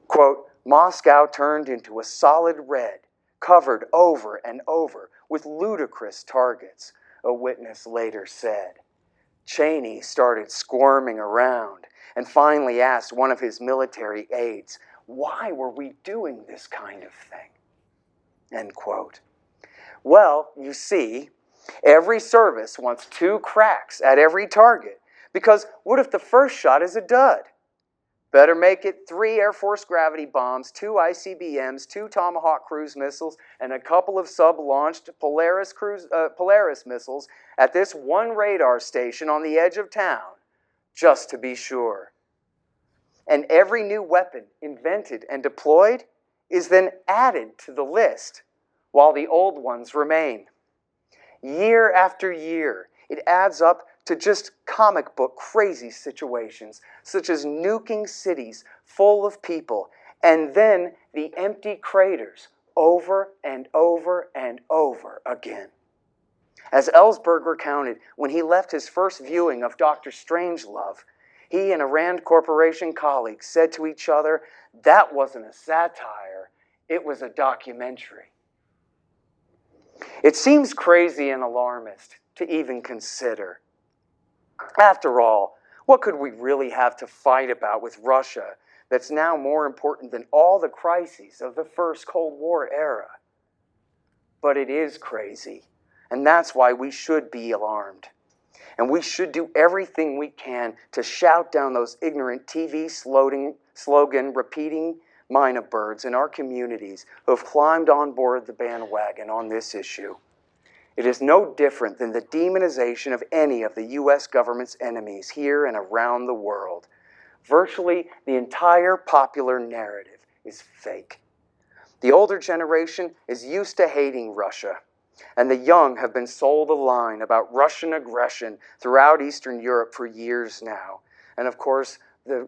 Quote, Moscow turned into a solid red, covered over and over with ludicrous targets, a witness later said. Cheney started squirming around and finally asked one of his military aides, why were we doing this kind of thing? End quote. Well, you see, every service wants two cracks at every target, because what if the first shot is a dud? Better make it 3 Air Force gravity bombs, 2 ICBMs, 2 Tomahawk cruise missiles, and a couple of sub-launched Polaris missiles at this one radar station on the edge of town, just to be sure. And every new weapon invented and deployed is then added to the list, while the old ones remain. Year after year, it adds up to just comic book crazy situations, such as nuking cities full of people, and then the empty craters over and over and over again. As Ellsberg recounted, when he left his first viewing of Dr. Strangelove, he and a Rand Corporation colleague said to each other, that wasn't a satire, it was a documentary. It seems crazy and alarmist to even consider. After all, what could we really have to fight about with Russia that's now more important than all the crises of the first Cold War era? But it is crazy, and that's why we should be alarmed. And we should do everything we can to shout down those ignorant TV slogan-repeating mina birds in our communities who have climbed on board the bandwagon on this issue. It is no different than the demonization of any of the U.S. government's enemies here and around the world. Virtually the entire popular narrative is fake. The older generation is used to hating Russia, and the young have been sold a line about Russian aggression throughout Eastern Europe for years now. And of course, the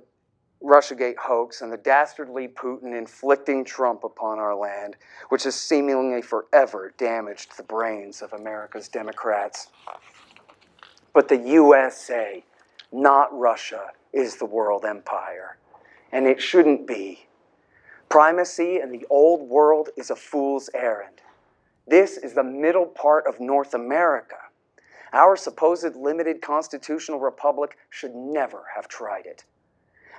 Russiagate hoax and the dastardly Putin inflicting Trump upon our land, which has seemingly forever damaged the brains of America's Democrats. But the USA, not Russia, is the world empire, and it shouldn't be. Primacy in the old world is a fool's errand. This is the middle part of North America. Our supposed limited constitutional republic should never have tried it.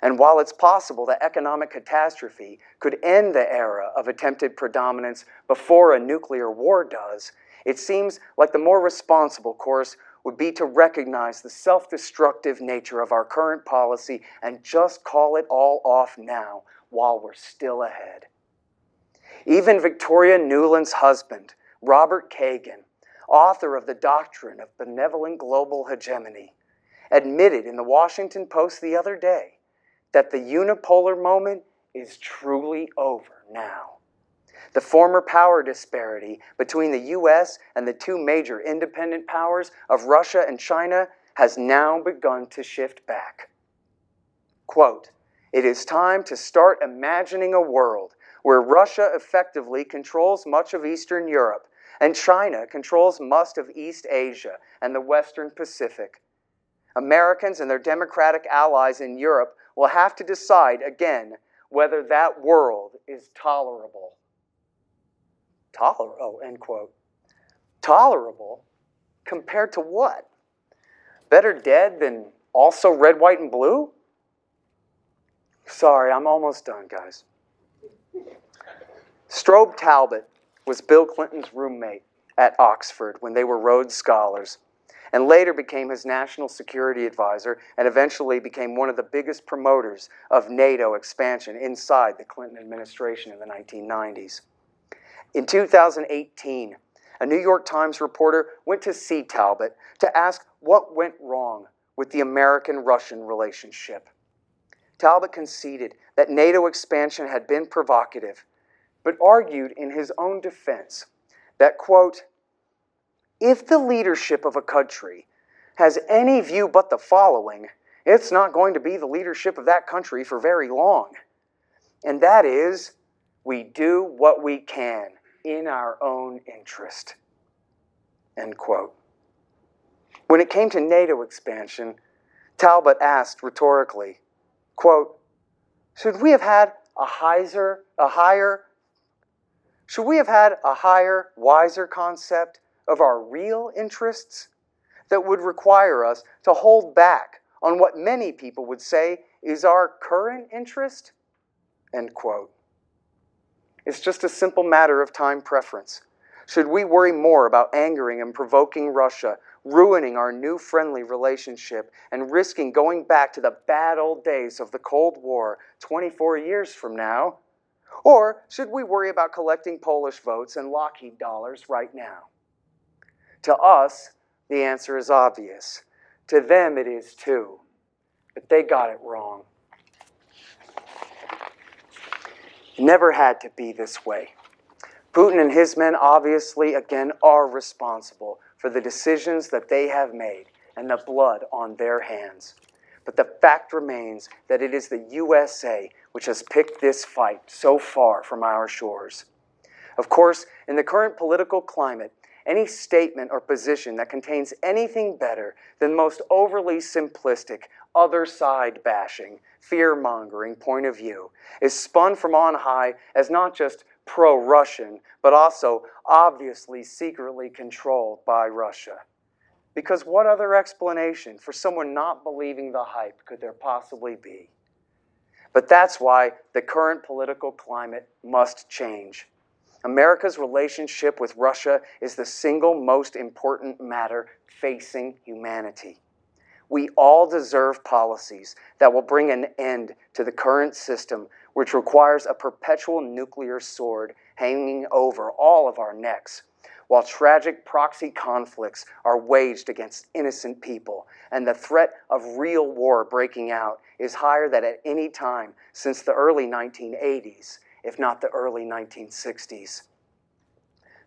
And while it's possible that economic catastrophe could end the era of attempted predominance before a nuclear war does, it seems like the more responsible course would be to recognize the self-destructive nature of our current policy and just call it all off now while we're still ahead. Even Victoria Newland's husband, Robert Kagan, author of The Doctrine of Benevolent Global Hegemony, admitted in the Washington Post the other day that the unipolar moment is truly over now. The former power disparity between the U.S. and the two major independent powers of Russia and China has now begun to shift back. Quote, "It is time to start imagining a world where Russia effectively controls much of Eastern Europe and China controls most of East Asia and the Western Pacific. Americans and their democratic allies in Europe will have to decide again whether that world is tolerable." Tolerable, end quote. Tolerable? Compared to what? Better dead than also red, white, and blue? Sorry, I'm almost done, guys. Strobe Talbot was Bill Clinton's roommate at Oxford when they were Rhodes Scholars, and later became his national security advisor and eventually became one of the biggest promoters of NATO expansion inside the Clinton administration in the 1990s. In 2018, a New York Times reporter went to see Talbot to ask what went wrong with the American-Russian relationship. Talbot conceded that NATO expansion had been provocative, but argued in his own defense that, quote, "If the leadership of a country has any view but the following, it's not going to be the leadership of that country for very long. And that is, we do what we can in our own interest." End quote. When it came to NATO expansion, Talbot asked rhetorically, quote, Should we have had a higher, wiser concept of our real interests that would require us to hold back on what many people would say is our current interest?" End quote. It's just a simple matter of time preference. Should we worry more about angering and provoking Russia, ruining our new friendly relationship, and risking going back to the bad old days of the Cold War 24 years from now? Or should we worry about collecting Polish votes and Lockheed dollars right now? To us, the answer is obvious. To them, it is too. But they got it wrong. It never had to be this way. Putin and his men obviously, again, are responsible for the decisions that they have made and the blood on their hands. But the fact remains that it is the USA which has picked this fight so far from our shores. Of course, in the current political climate, any statement or position that contains anything better than most overly simplistic, other side bashing, fear-mongering point of view is spun from on high as not just pro-Russian, but also obviously secretly controlled by Russia. Because what other explanation for someone not believing the hype could there possibly be? But that's why the current political climate must change. America's relationship with Russia is the single most important matter facing humanity. We all deserve policies that will bring an end to the current system, which requires a perpetual nuclear sword hanging over all of our necks, while tragic proxy conflicts are waged against innocent people, and the threat of real war breaking out is higher than at any time since the early 1980s, if not the early 1960s.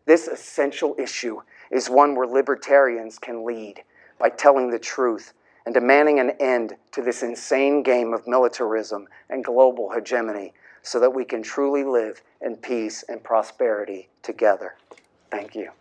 This essential issue is one where libertarians can lead by telling the truth and demanding an end to this insane game of militarism and global hegemony so that we can truly live in peace and prosperity together. Thank you.